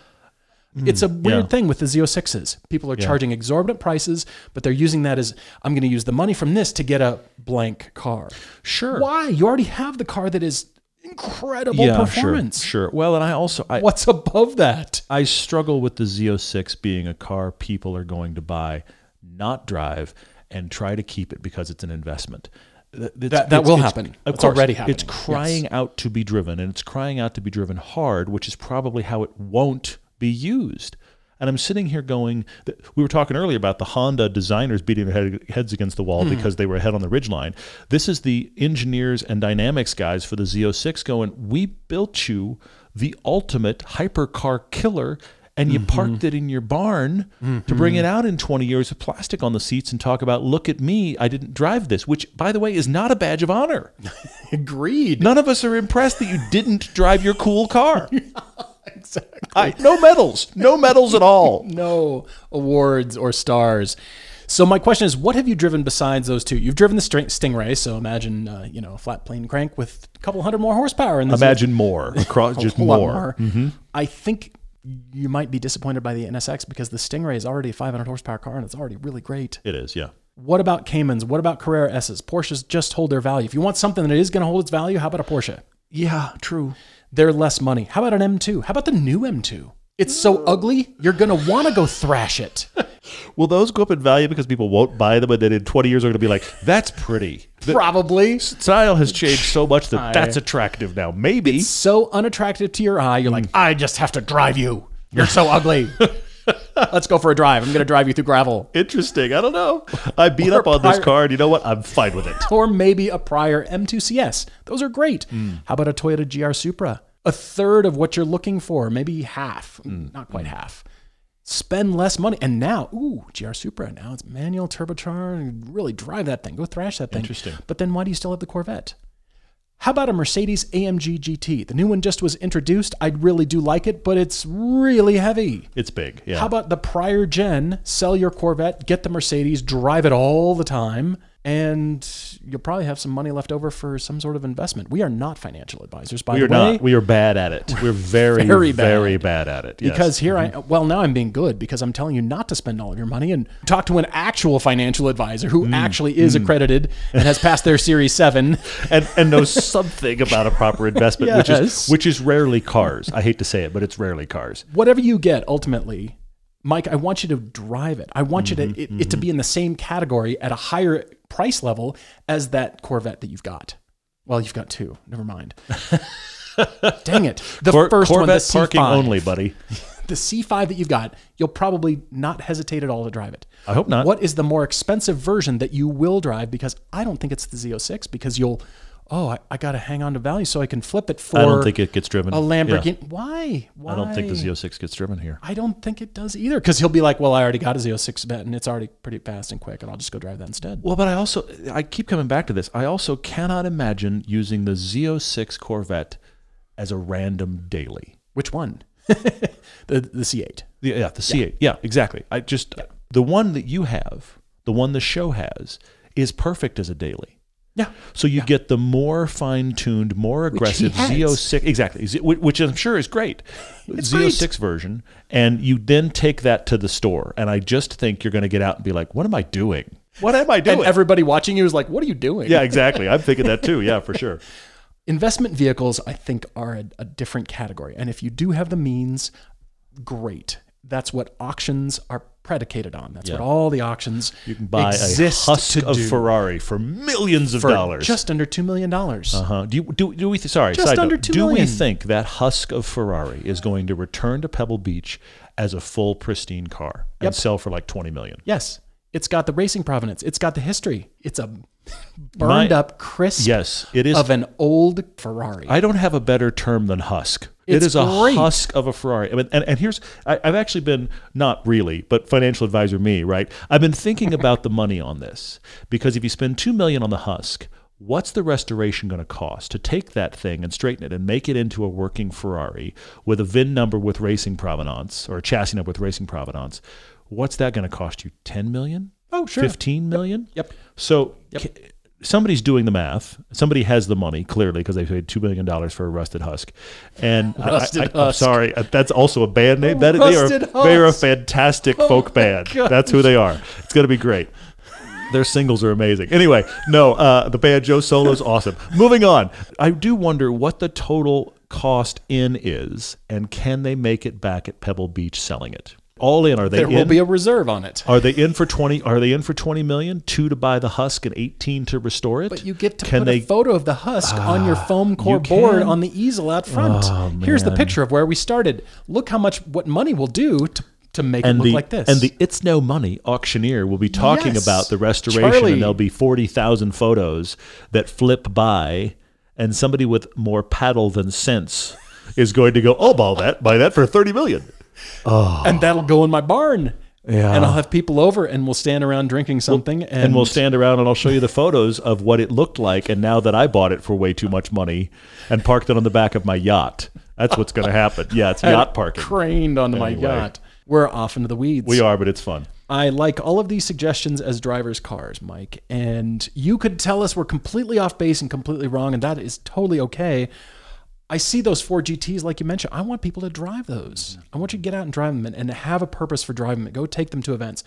it's a weird thing with the Z06s. People are charging exorbitant prices, but they're using that as, I'm going to use the money from this to get a blank car. Sure. Why? You already have the car that is incredible performance. Sure. Well, and I also... what's above that? I struggle with the Z06 being a car people are going to buy, not drive, and try to keep it because it's an investment. That will happen. It's already happening. It's crying out to be driven, and it's crying out to be driven hard, which is probably how it won't be used. And I'm sitting here going, we were talking earlier about the Honda designers beating their heads against the wall because they were ahead on the Ridgeline. This is the engineers and dynamics guys for the Z06 going, we built you the ultimate hypercar killer and you parked it in your barn to bring it out in 20 years with plastic on the seats and talk about, look at me, I didn't drive this, which, by the way, is not a badge of honor. Agreed. None of us are impressed that you didn't drive your cool car. Exactly. No medals at all. No awards or stars. So my question is, what have you driven besides those two? You've driven the Stingray, so imagine a flat plane crank with a couple hundred more horsepower. Imagine more. Mm-hmm. I think you might be disappointed by the NSX because the Stingray is already a 500 horsepower car and it's already really great. It is, yeah. What about Caymans? What about Carrera S's? Porsches just hold their value. If you want something that is going to hold its value, how about a Porsche? Yeah, true. They're less money. How about an M2? How about the new M2? It's so ugly, you're going to want to go thrash it. Will those go up in value because people won't buy them, and then in 20 years are going to be like, that's pretty. Probably. Style has changed so much that that's attractive now. Maybe. It's so unattractive to your eye, you're like, I just have to drive you. You're so ugly. Let's go for a drive. I'm going to drive you through gravel. Interesting. I don't know. I beat up on this car, and you know what? I'm fine with it. Or maybe a prior M2CS. Those are great. Mm. How about a Toyota GR Supra? A third of what you're looking for, maybe half, not quite half. Spend less money. And now, GR Supra, now it's manual, turbocharged, really drive that thing, go thrash that thing. Interesting. But then why do you still have the Corvette? How about a Mercedes AMG GT? The new one just was introduced. I really do like it, but it's really heavy. It's big, yeah. How about the prior gen, sell your Corvette, get the Mercedes, drive it all the time, and you'll probably have some money left over for some sort of investment. We are not financial advisors, by the way. We are not. We are bad at it. We're very, very bad at it. Yes. Because here now I'm being good because I'm telling you not to spend all of your money, and talk to an actual financial advisor who actually is accredited and has passed their Series 7. And knows something about a proper investment, yes. which is rarely cars. I hate to say it, but it's rarely cars. Whatever you get, ultimately, Mike, I want you to drive it. I want you to it to be in the same category at a higher price level as that Corvette that you've got. Well, you've got two. Never mind. Dang it. The first one, the C5. Corvette parking only, buddy. The C5 that you've got, you'll probably not hesitate at all to drive it. I hope not. What is the more expensive version that you will drive? Because I don't think it's the Z06, because you'll... I got to hang on to value so I can flip it for I don't think it gets driven. A Lamborghini. Yeah. Why? I don't think the Z06 gets driven here. I don't think it does either, because he'll be like, well, I already got a Z06 bet, and it's already pretty fast and quick, and I'll just go drive that instead. Well, but I keep coming back to this. I also cannot imagine using the Z06 Corvette as a random daily. Which one? the C8. The C8. Yeah, exactly. The one that you have, the one the show has, is perfect as a daily. Yeah. So you get the more fine-tuned, more aggressive Z06, exactly, which I'm sure is great, Z06 version, and you then take that to the store, and I just think you're going to get out and be like, what am I doing? What am I doing? And everybody watching you is like, what are you doing? Yeah, exactly. I'm thinking that too. Yeah, for sure. Investment vehicles, I think, are a different category, and if you do have the means, great. That's what auctions are predicated on. That's what all the auctions exist to do. You can buy a husk of Ferrari for millions of dollars. Just under $2 million. Uh-huh. Do we think that husk of Ferrari is going to return to Pebble Beach as a full, pristine car and sell for like $20 million? Yes. It's got the racing provenance. It's got the history. It's a burned-up crisp of an old Ferrari. I don't have a better term than husk. It is a husk of a Ferrari. I mean, and here's, I've actually been, not really, but financial advisor me, right? I've been thinking about the money on this, because if you spend $2 million on the husk, what's the restoration going to cost to take that thing and straighten it and make it into a working Ferrari with a VIN number with racing provenance, or a chassis number with racing provenance? What's that going to cost you? $10 million? Oh, sure. $15 million? Yep. So... Yep. Somebody's doing the math. Somebody has the money, clearly, because they paid $2 million for a rusted husk. And I'm sorry, that's also a band name. They are a fantastic folk band. Gosh. That's who they are. It's going to be great. Their singles are amazing. Anyway, the banjo solo is awesome. Moving on. I do wonder what the total cost in is, and can they make it back at Pebble Beach selling it? All in, are they? There will be a reserve on it. Are they in for 20? Are they in for 20 million? 2 to buy the husk and 18 to restore it. But you get to put a photo of the husk on your foam core board on the easel out front. Oh, here's the picture of where we started. Look how much money will do to make it look like this. And the It's No Money auctioneer will be talking about the restoration, Charlie. And there'll be 40,000 photos that flip by, and somebody with more paddle than sense is going to go, "Oh, buy that for 30 million." Oh. And that'll go in my barn. Yeah. And I'll have people over, and we'll stand around drinking something. And we'll stand around, and I'll show you the photos of what it looked like. And now that I bought it for way too much money and parked it on the back of my yacht, that's what's going to happen. Yeah, it's yacht parking. Craned onto my yacht. We're off into the weeds. We are, but it's fun. I like all of these suggestions as drivers' cars, Mike. And you could tell us we're completely off base and completely wrong, and that is totally okay. I see those 4 GTs, like you mentioned. I want people to drive those. I want you to get out and drive them and have a purpose for driving them. Go take them to events.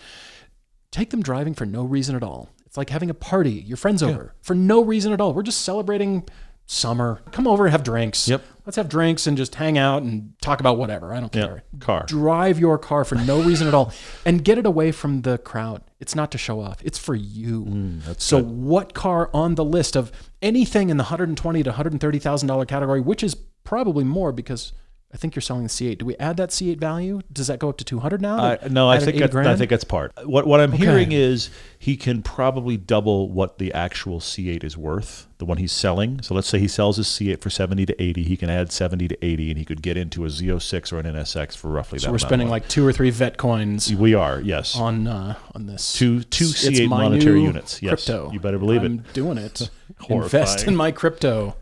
Take them driving for no reason at all. It's like having a party, your friends over, for no reason at all. We're just celebrating summer. Come over and have drinks. Yep. let's have drinks and just hang out and talk about whatever. I don't care. Car. Drive your car for no reason at all and get it away from the crowd. It's not to show off. It's for you. So what car on the list of anything in the $120,000 to $130,000 category, which is probably more because I think you're selling the C8. Do we add that C8 value? Does that go up to 200 now? No, I think that's part. What I'm hearing is he can probably double what the actual C8 is worth, the one he's selling. So let's say he sells his C8 for 70 to 80. He can add 70 to 80, and he could get into a Z06 or an NSX for roughly that amount. So we're spending like 2 or 3 vet coins. We are, yes. On this. Two C8 monetary units. Yes. Crypto. You better believe I'm doing it. Invest in my crypto.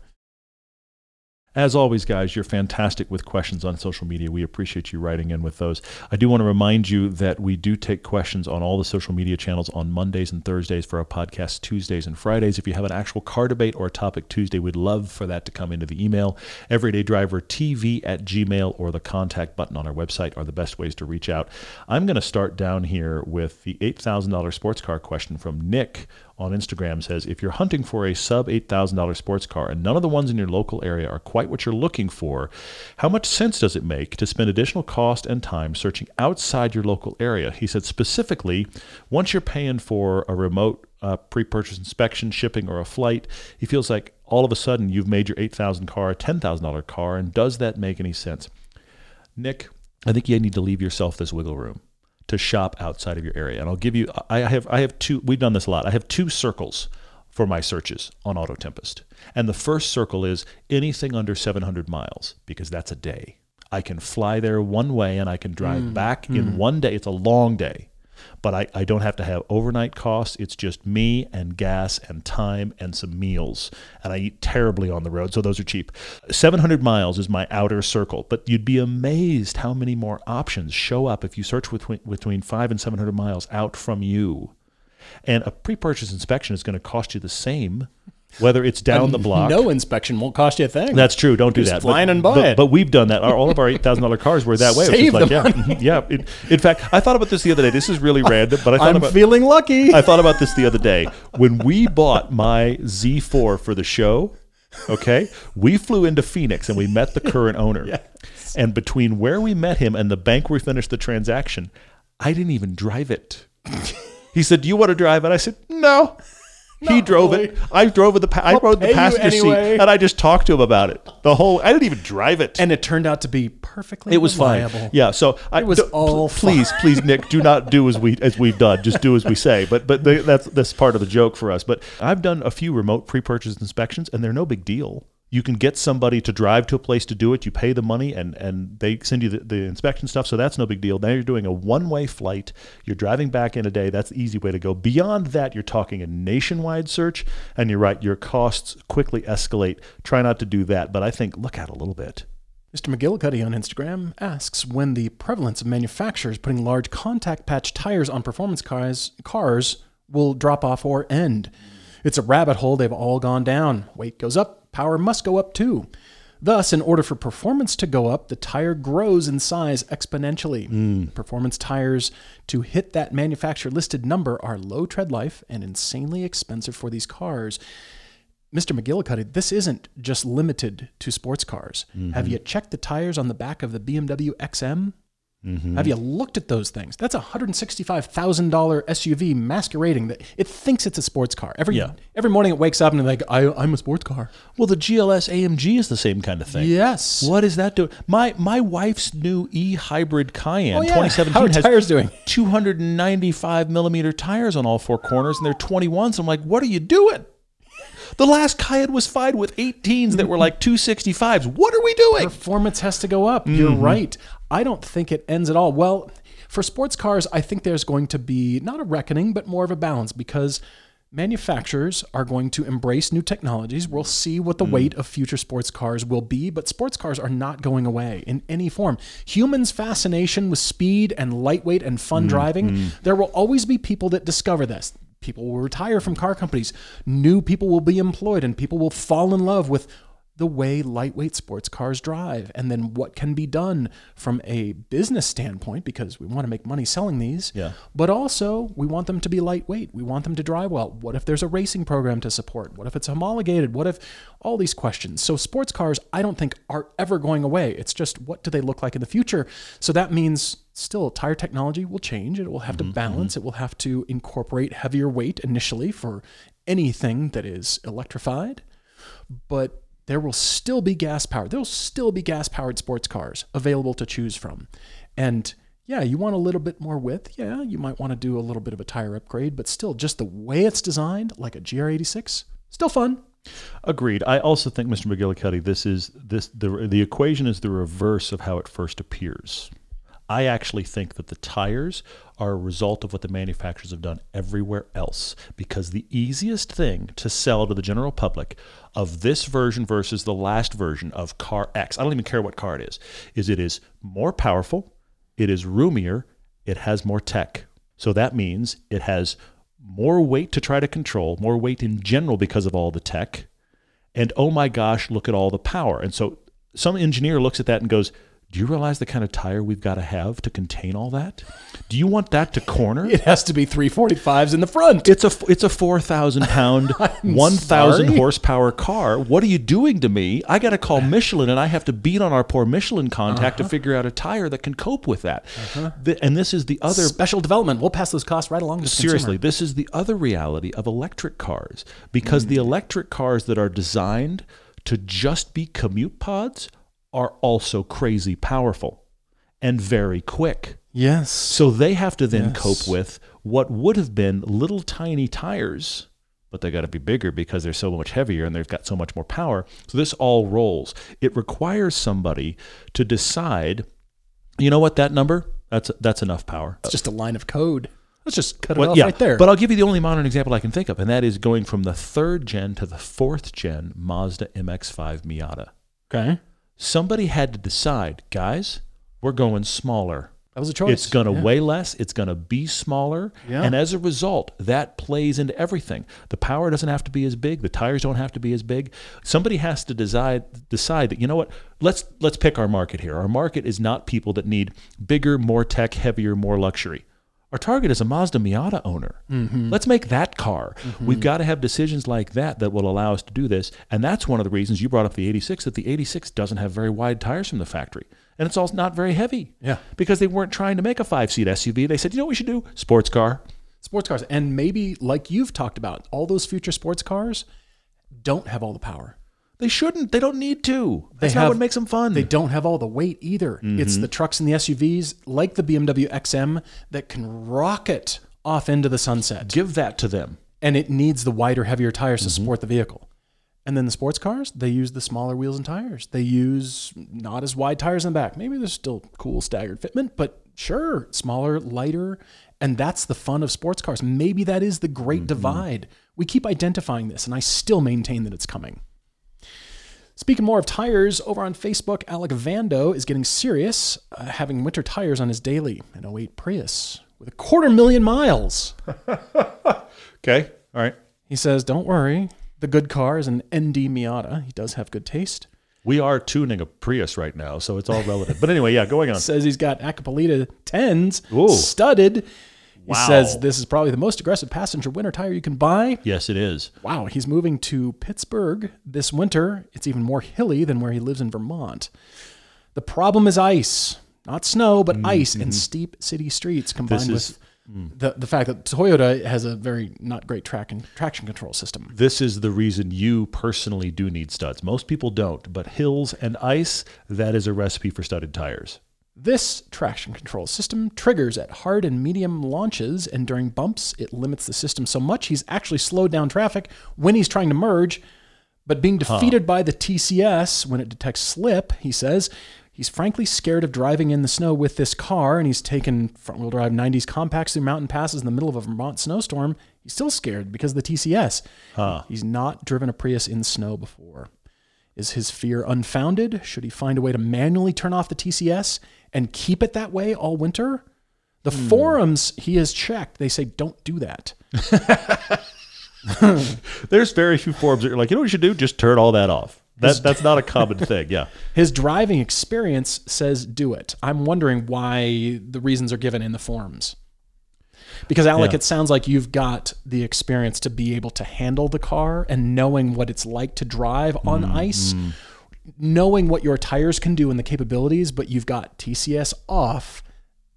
As always, guys, you're fantastic with questions on social media. We appreciate you writing in with those. I do want to remind you that we do take questions on all the social media channels on Mondays and Thursdays for our podcast, Tuesdays and Fridays. If you have an actual car debate or a topic Tuesday, we'd love for that to come into the email. everydaydrivertv@gmail.com or the contact button on our website are the best ways to reach out. I'm going to start down here with the $8,000 sports car question from Nick on Instagram. Says, if you're hunting for a sub $8,000 sports car and none of the ones in your local area are quite what you're looking for, how much sense does it make to spend additional cost and time searching outside your local area? He said specifically, once you're paying for a remote pre-purchase inspection, shipping, or a flight, he feels like all of a sudden you've made your $8,000 car a $10,000 car, and does that make any sense? Nick, I think you need to leave yourself this wiggle room to shop outside of your area. And I'll give you, I have two, we've done this a lot. I have two circles for my searches on Auto Tempest. And the first circle is anything under 700 miles, because that's a day. I can fly there one way and I can drive back in one day. It's a long day, but I don't have to have overnight costs. It's just me and gas and time and some meals. And I eat terribly on the road, so those are cheap. 700 miles is my outer circle, but you'd be amazed how many more options show up if you search between 5 and 700 miles out from you. And a pre-purchase inspection is going to cost you the same, whether it's down the block. No inspection won't cost you a thing. That's true. Don't do that. Just flying and buy it. But we've done that. All of our $8,000 cars were that way. Save the money. Yeah. In fact, I thought about this the other day. This is really random, but I'm feeling lucky. I thought about this the other day. When we bought my Z4 for the show, okay, we flew into Phoenix and we met the current owner. Yes. And between where we met him and the bank where we finished the transaction, I didn't even drive it. He said, "Do you want to drive it?" I said, "No." He drove it. I drove with the. I rode the passenger seat, and I just talked to him about it. I didn't even drive it, and it turned out to be perfectly. It was fine. Yeah. So I was all. Please, Nick, do not do as we've done. Just do as we say. But that's part of the joke for us. But I've done a few remote pre-purchase inspections, and they're no big deal. You can get somebody to drive to a place to do it. You pay the money, and they send you the inspection stuff, so that's no big deal. Now you're doing a one-way flight. You're driving back in a day. That's the easy way to go. Beyond that, you're talking a nationwide search, and you're right. Your costs quickly escalate. Try not to do that, but I think look out a little bit. Mr. McGillicuddy on Instagram asks, when the prevalence of manufacturers putting large contact patch tires on performance cars will drop off or end. It's a rabbit hole they've all gone down. Weight goes up. Power must go up too. Thus, in order for performance to go up, the tire grows in size exponentially. Performance tires to hit that manufacturer listed number are low tread life and insanely expensive for these cars. Mr. McGillicuddy, this isn't just limited to sports cars. Have you checked the tires on the back of the BMW XM? Have you looked at those things? That's a $165,000 SUV masquerading that it thinks it's a sports car. Every morning it wakes up and they're like, I'm a sports car. Well, the GLS AMG is the same kind of thing. Yes. What does that do? My wife's new e-hybrid Cayenne 2017 has 295 millimeter tires on all four corners, and they're 21s. I'm like, what are you doing? The last Cayenne was fine with 18s that were like 265s. What are we doing? Performance has to go up. You're right. I don't think it ends at all. Well, for sports cars, I think there's going to be not a reckoning, but more of a balance, because manufacturers are going to embrace new technologies. We'll see what the weight of future sports cars will be, but sports cars are not going away in any form. Humans' fascination with speed and lightweight and fun driving, there will always be people that discover this. People will retire from car companies. New people will be employed, and people will fall in love with the way lightweight sports cars drive, and then what can be done from a business standpoint, because we want to make money selling these, but also we want them to be lightweight. We want them to drive well. What if there's a racing program to support? What if it's homologated? What if all these questions? So sports cars, I don't think, are ever going away. It's just, what do they look like in the future? So that means still tire technology will change. It will have to balance. It will have to incorporate heavier weight initially for anything that is electrified, but there will still be gas powered. There will still be gas powered sports cars available to choose from. And yeah, you want a little bit more width. Yeah, you might want to do a little bit of a tire upgrade, but still, just the way it's designed, like a GR86, still fun. Agreed. I also think, Mr. McGillicuddy, the equation is the reverse of how it first appears. I actually think that the tires are a result of what the manufacturers have done everywhere else, because the easiest thing to sell to the general public of this version versus the last version of car X, I don't even care what car it is it is more powerful, it is roomier, it has more tech. So that means it has more weight to try to control, more weight in general because of all the tech, and oh my gosh, look at all the power. And so some engineer looks at that and goes, do you realize the kind of tire we've got to have to contain all that? Do you want that to corner? It has to be 345s in the front. It's a 4,000-pound, 1,000-horsepower car. What are you doing to me? I got to call Michelin, and I have to beat on our poor Michelin contact to figure out a tire that can cope with that. And this is the other... special development. We'll pass those costs right along to the consumer. Seriously, this is the other reality of electric cars, because the electric cars that are designed to just be commute pods are also crazy powerful and very quick. Yes. So they have to then cope with what would have been little tiny tires, but they got to be bigger because they're so much heavier and they've got so much more power. So this all rolls. It requires somebody to decide, you know what, that number, that's enough power. It's just a line of code. Let's just cut it off right there. But I'll give you the only modern example I can think of, and that is going from the 3rd gen to the 4th gen Mazda MX-5 Miata. Okay. Somebody had to decide, guys, we're going smaller. That was a choice. It's going to weigh less. It's going to be smaller. Yeah. And as a result, that plays into everything. The power doesn't have to be as big. The tires don't have to be as big. Somebody has to decide that, you know what, let's pick our market here. Our market is not people that need bigger, more tech, heavier, more luxury. Our target is a Mazda Miata owner. Let's make that car. We've got to have decisions like that that will allow us to do this. And that's one of the reasons you brought up the 86, that the 86 doesn't have very wide tires from the factory. And it's also not very heavy. Yeah. Because they weren't trying to make a 5-seat SUV. They said, you know what we should do? Sports car. Sports cars. And maybe, like you've talked about, all those future sports cars don't have all the power. They shouldn't. They don't need to. That's not what makes them fun. They don't have all the weight either. It's the trucks and the SUVs, like the BMW XM, that can rocket off into the sunset. Give that to them. And it needs the wider, heavier tires to support the vehicle. And then the sports cars, they use the smaller wheels and tires. They use not as wide tires in the back. Maybe there's still cool staggered fitment, but sure, smaller, lighter. And that's the fun of sports cars. Maybe that is the great divide. We keep identifying this, and I still maintain that it's coming. Speaking more of tires, over on Facebook, Alec Vando is getting serious, having winter tires on his daily, an 08 Prius with 250,000 miles. Okay, all right. He says, don't worry, the good car is an ND Miata. He does have good taste. We are tuning a Prius right now, so it's all relative. But anyway, yeah, going on. He says he's got Acapulita 10s, studded. Wow. He says this is probably the most aggressive passenger winter tire you can buy. Yes, it is. Wow. He's moving to Pittsburgh this winter. It's even more hilly than where he lives in Vermont. The problem is ice, not snow, but ice and steep city streets combined with the fact that Toyota has a very not great traction control system. This is the reason you personally do need studs. Most people don't, but hills and ice, that is a recipe for studded tires. This traction control system triggers at hard and medium launches, and during bumps, it limits the system so much he's actually slowed down traffic when he's trying to merge, but being defeated by the TCS when it detects slip, he says, he's frankly scared of driving in the snow with this car, and he's taken front-wheel drive 90s compacts through mountain passes in the middle of a Vermont snowstorm. He's still scared because of the TCS. He's not driven a Prius in snow before. Is his fear unfounded? Should he find a way to manually turn off the TCS and keep it that way all winter? The forums he has checked, they say, don't do that. There's very few forums that you're like, you know what you should do? Just turn all that off. That's not a common thing. Yeah. His driving experience says do it. I'm wondering why the reasons are given in the forms. Because, Alec, it sounds like you've got the experience to be able to handle the car and knowing what it's like to drive on ice, knowing what your tires can do and the capabilities, but you've got TCS off.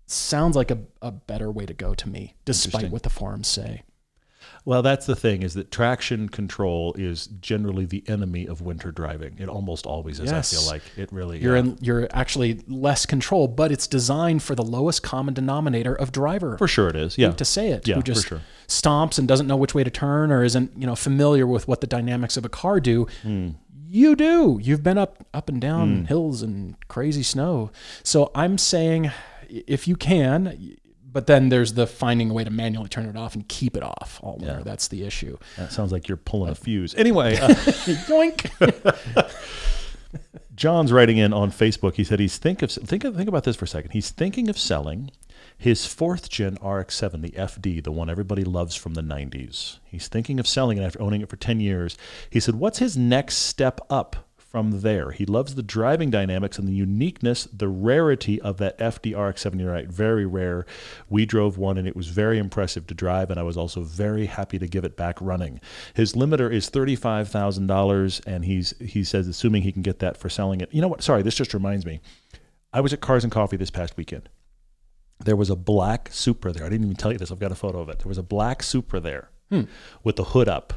Sounds like a better way to go to me, despite what the forums say. Well, that's the thing, is that traction control is generally the enemy of winter driving. It almost always is, I feel like. It really you're actually less control, but it's designed for the lowest common denominator of driver. For sure it is, yeah. I hate to say it. Yeah, who just stomps and doesn't know which way to turn or isn't, you know, familiar with what the dynamics of a car do. You do. You've been up and down hills and crazy snow. So I'm saying if you can... But then there's the finding a way to manually turn it off and keep it off all winter. Yeah. That's the issue. That sounds like you're pulling a fuse. Anyway. Yoink. John's writing in on Facebook. He said he's think about this for a second. He's thinking of selling his 4th-gen RX-7, the FD, the one everybody loves from the 90s. He's thinking of selling it after owning it for 10 years. He said, what's his next step up from there? He loves the driving dynamics and the uniqueness, the rarity of that FD RX-7. You're right, very rare. We drove one and it was very impressive to drive, and I was also very happy to give it back running. His limiter is $35,000, and he says assuming he can get that for selling it. You know what? Sorry, this just reminds me. I was at Cars and Coffee this past weekend. There was a black Supra there. I didn't even tell you this. I've got a photo of it. There was a black Supra there with the hood up.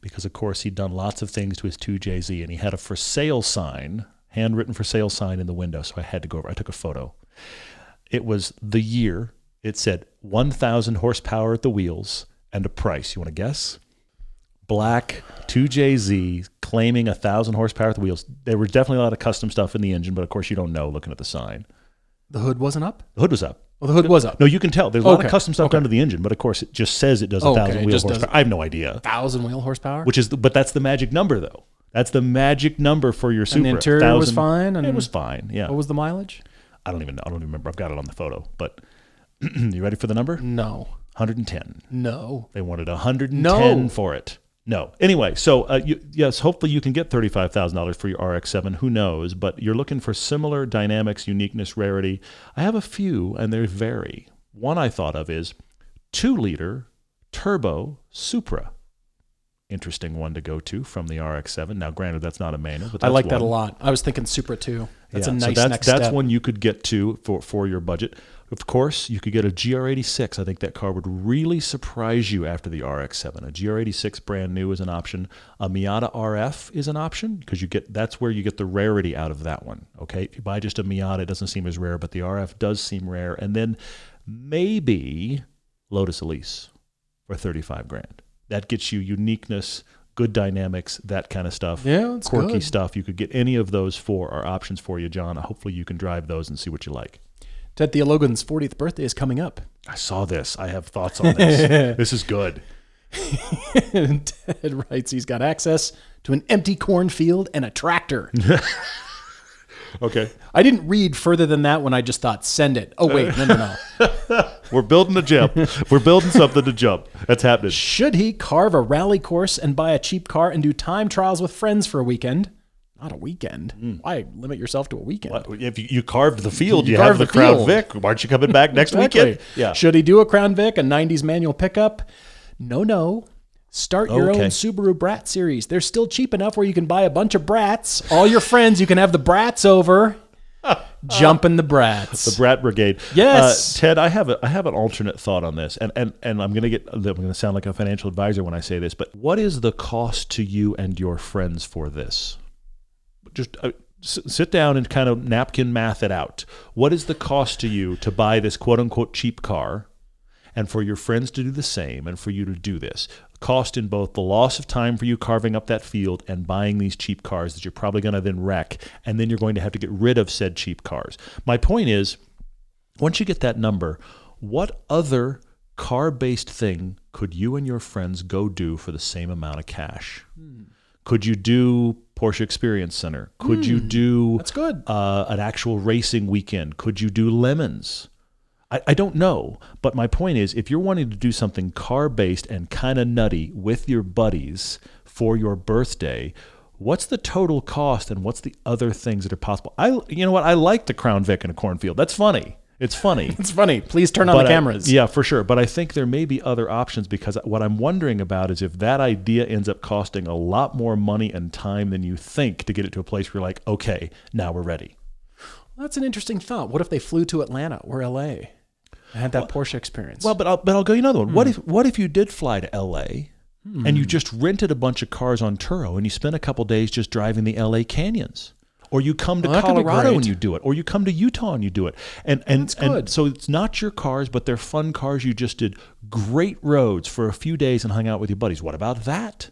Because, of course, he'd done lots of things to his 2JZ, and he had a for sale sign, handwritten for sale sign in the window, so I had to go over. I took a photo. It was the year. It said 1,000 horsepower at the wheels and a price. You want to guess? Black 2JZ claiming 1,000 horsepower at the wheels. There was definitely a lot of custom stuff in the engine, but, of course, you don't know looking at the sign. The hood wasn't up? The hood was up. Well, the hood was up. No, you can tell. There's a lot of custom stuff done to the engine, but of course it just says it does 1,000 wheel horsepower. I have no idea. 1,000 wheel horsepower? But that's the magic number, though. That's the magic number for your Supra. And the interior was fine? And it was fine, yeah. What was the mileage? I don't even know. I don't even remember. I've got it on the photo. But you ready for the number? No. 110. No. They wanted 110 for it. No. Anyway, so yes, hopefully you can get $35,000 for your RX-7. Who knows? But you're looking for similar dynamics, uniqueness, rarity. I have a few, and they vary. One I thought of is 2-liter turbo Supra. Interesting one to go to from the RX-7. Now, granted, that's not a manual, but that's I like that a lot. I was thinking Supra, too. That's a nice next step. That's one you could get to for your budget. Of course, you could get a GR86. I think that car would really surprise you after the RX-7. A GR86 brand new is an option. A Miata RF is an option because that's where you get the rarity out of that one. Okay, if you buy just a Miata, it doesn't seem as rare, but the RF does seem rare. And then maybe Lotus Elise for $35,000. That gets you uniqueness, good dynamics, that kind of stuff. Yeah, it's quirky stuff. You could get any of those four are options for you, John. Hopefully you can drive those and see what you like. Ted Theologan's 40th birthday is coming up. I saw this. I have thoughts on this. This is good. Ted writes he's got access to an empty cornfield and a tractor. Okay. I didn't read further than that when I just thought, send it. Oh, wait, no. We're building a jump. We're building something to jump. That's happening. Should he carve a rally course and buy a cheap car and do time trials with friends for a weekend? Not a weekend. Why limit yourself to a weekend? What? If you carved the field, you have the Crown Vic. Aren't you coming back next weekend? Yeah. Should he do a Crown Vic, a 90s manual pickup? No. Start your own Subaru Brat series. They're still cheap enough where you can buy a bunch of Brats. All your friends, you can have the Brats over. Jumping the Brats. The Brat Brigade. Yes. Ted, I have an alternate thought on this. And I'm gonna sound like a financial advisor when I say this, but what is the cost to you and your friends for this? Just sit down and kind of napkin math it out. What is the cost to you to buy this quote unquote cheap car and for your friends to do the same and for you to do this? Cost in both the loss of time for you carving up that field and buying these cheap cars that you're probably going to then wreck, and then you're going to have to get rid of said cheap cars. My point is, once you get that number, what other car-based thing could you and your friends go do for the same amount of cash? Could you do Porsche Experience Center? Could you do that's good. An actual racing weekend? Could you do Lemons? I don't know, but my point is, if you're wanting to do something car-based and kind of nutty with your buddies for your birthday, what's the total cost and what's the other things that are possible? You know what? I like the Crown Vic in a cornfield. That's funny. It's funny. It's funny. Please turn on the cameras. Yeah, for sure. But I think there may be other options, because what I'm wondering about is if that idea ends up costing a lot more money and time than you think to get it to a place where you're like, okay, now we're ready. Well, that's an interesting thought. What if they flew to Atlanta or L.A.? I had that Porsche experience. Well, but I'll go you another one. What if you did fly to L.A. and you just rented a bunch of cars on Turo and you spent a couple days just driving the L.A. canyons? Or you come to Colorado and you do it. Or you come to Utah and you do it. And so it's not your cars, but they're fun cars. You just did great roads for a few days and hung out with your buddies. What about that?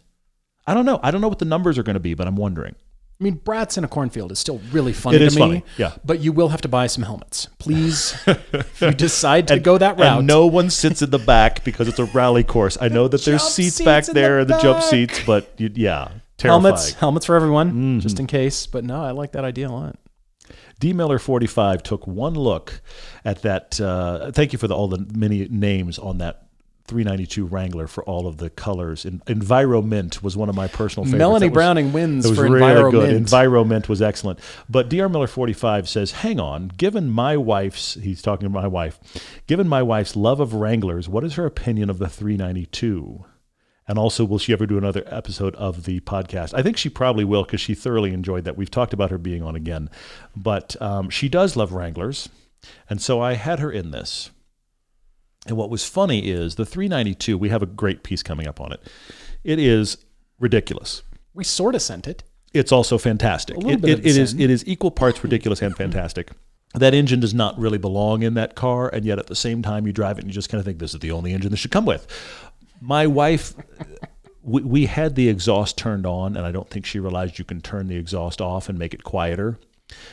I don't know. I don't know what the numbers are going to be, but I'm wondering. I mean, Bratz in a cornfield is still really funny to me. It is funny, yeah. But you will have to buy some helmets. Please, if you decide to go that route. And no one sits in the back because it's a rally course. I know that there's seats back there, the jump seats, but yeah. Terrifying. Helmets for everyone, just in case. But no, I like that idea a lot. D. Miller 45 took one look at that. Thank you for all the many names on that 392 Wrangler for all of the colors. Enviromint was one of my personal favorites. Melanie Browning wins for really Enviromint. Good. Enviromint was excellent. But D.R. Miller 45 says, hang on, given my wife's love of Wranglers, what is her opinion of the 392? And also, will she ever do another episode of the podcast? I think she probably will, because she thoroughly enjoyed that. We've talked about her being on again. But she does love Wranglers, and so I had her in this. And what was funny is the 392, we have a great piece coming up on it. It is ridiculous. We sort of sent it. It's also fantastic. It is equal parts ridiculous and fantastic. That engine does not really belong in that car, and yet at the same time you drive it and you just kind of think, this is the only engine this should come with. My wife, we had the exhaust turned on, and I don't think she realized you can turn the exhaust off and make it quieter.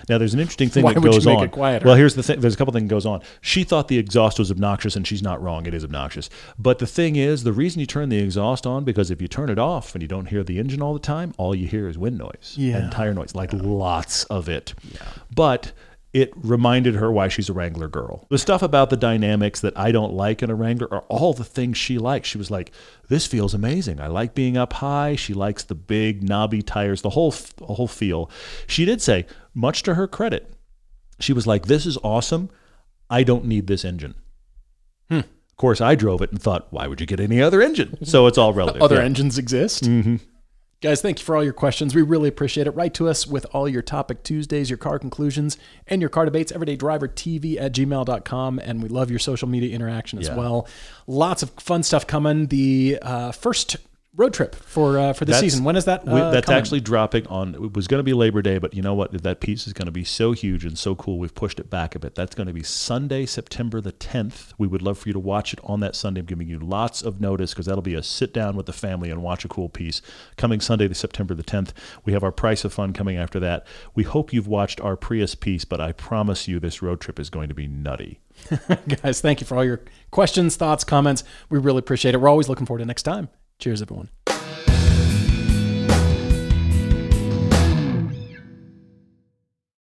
Now, there's an interesting thing that goes on. Why would you make it quieter? Well, here's the thing. There's a couple things that goes on. She thought the exhaust was obnoxious, and she's not wrong. It is obnoxious. But the thing is, the reason you turn the exhaust on, because if you turn it off and you don't hear the engine all the time, all you hear is wind noise and tire noise, like lots of it. Yeah. But it reminded her why she's a Wrangler girl. The stuff about the dynamics that I don't like in a Wrangler are all the things she likes. She was like, this feels amazing. I like being up high. She likes the big knobby tires, the whole feel. She did say, much to her credit, she was like, this is awesome. I don't need this engine. Of course, I drove it and thought, why would you get any other engine? So it's all relative. Other engines exist. Mm-hmm. Guys, thank you for all your questions. We really appreciate it. Write to us with all your Topic Tuesdays, your car conclusions, and your car debates, everydaydrivertv@gmail.com. And we love your social media interaction as well. Lots of fun stuff coming. The first road trip for this season. When is that? That's coming? Actually dropping on, it was going to be Labor Day, but you know what? That piece is going to be so huge and so cool. We've pushed it back a bit. That's going to be Sunday, September the 10th. We would love for you to watch it on that Sunday. I'm giving you lots of notice, because that'll be a sit down with the family and watch a cool piece coming Sunday, September the 10th. We have our Price of Fun coming after that. We hope you've watched our Prius piece, but I promise you this road trip is going to be nutty. Guys, thank you for all your questions, thoughts, comments. We really appreciate it. We're always looking forward to next time. Cheers, everyone.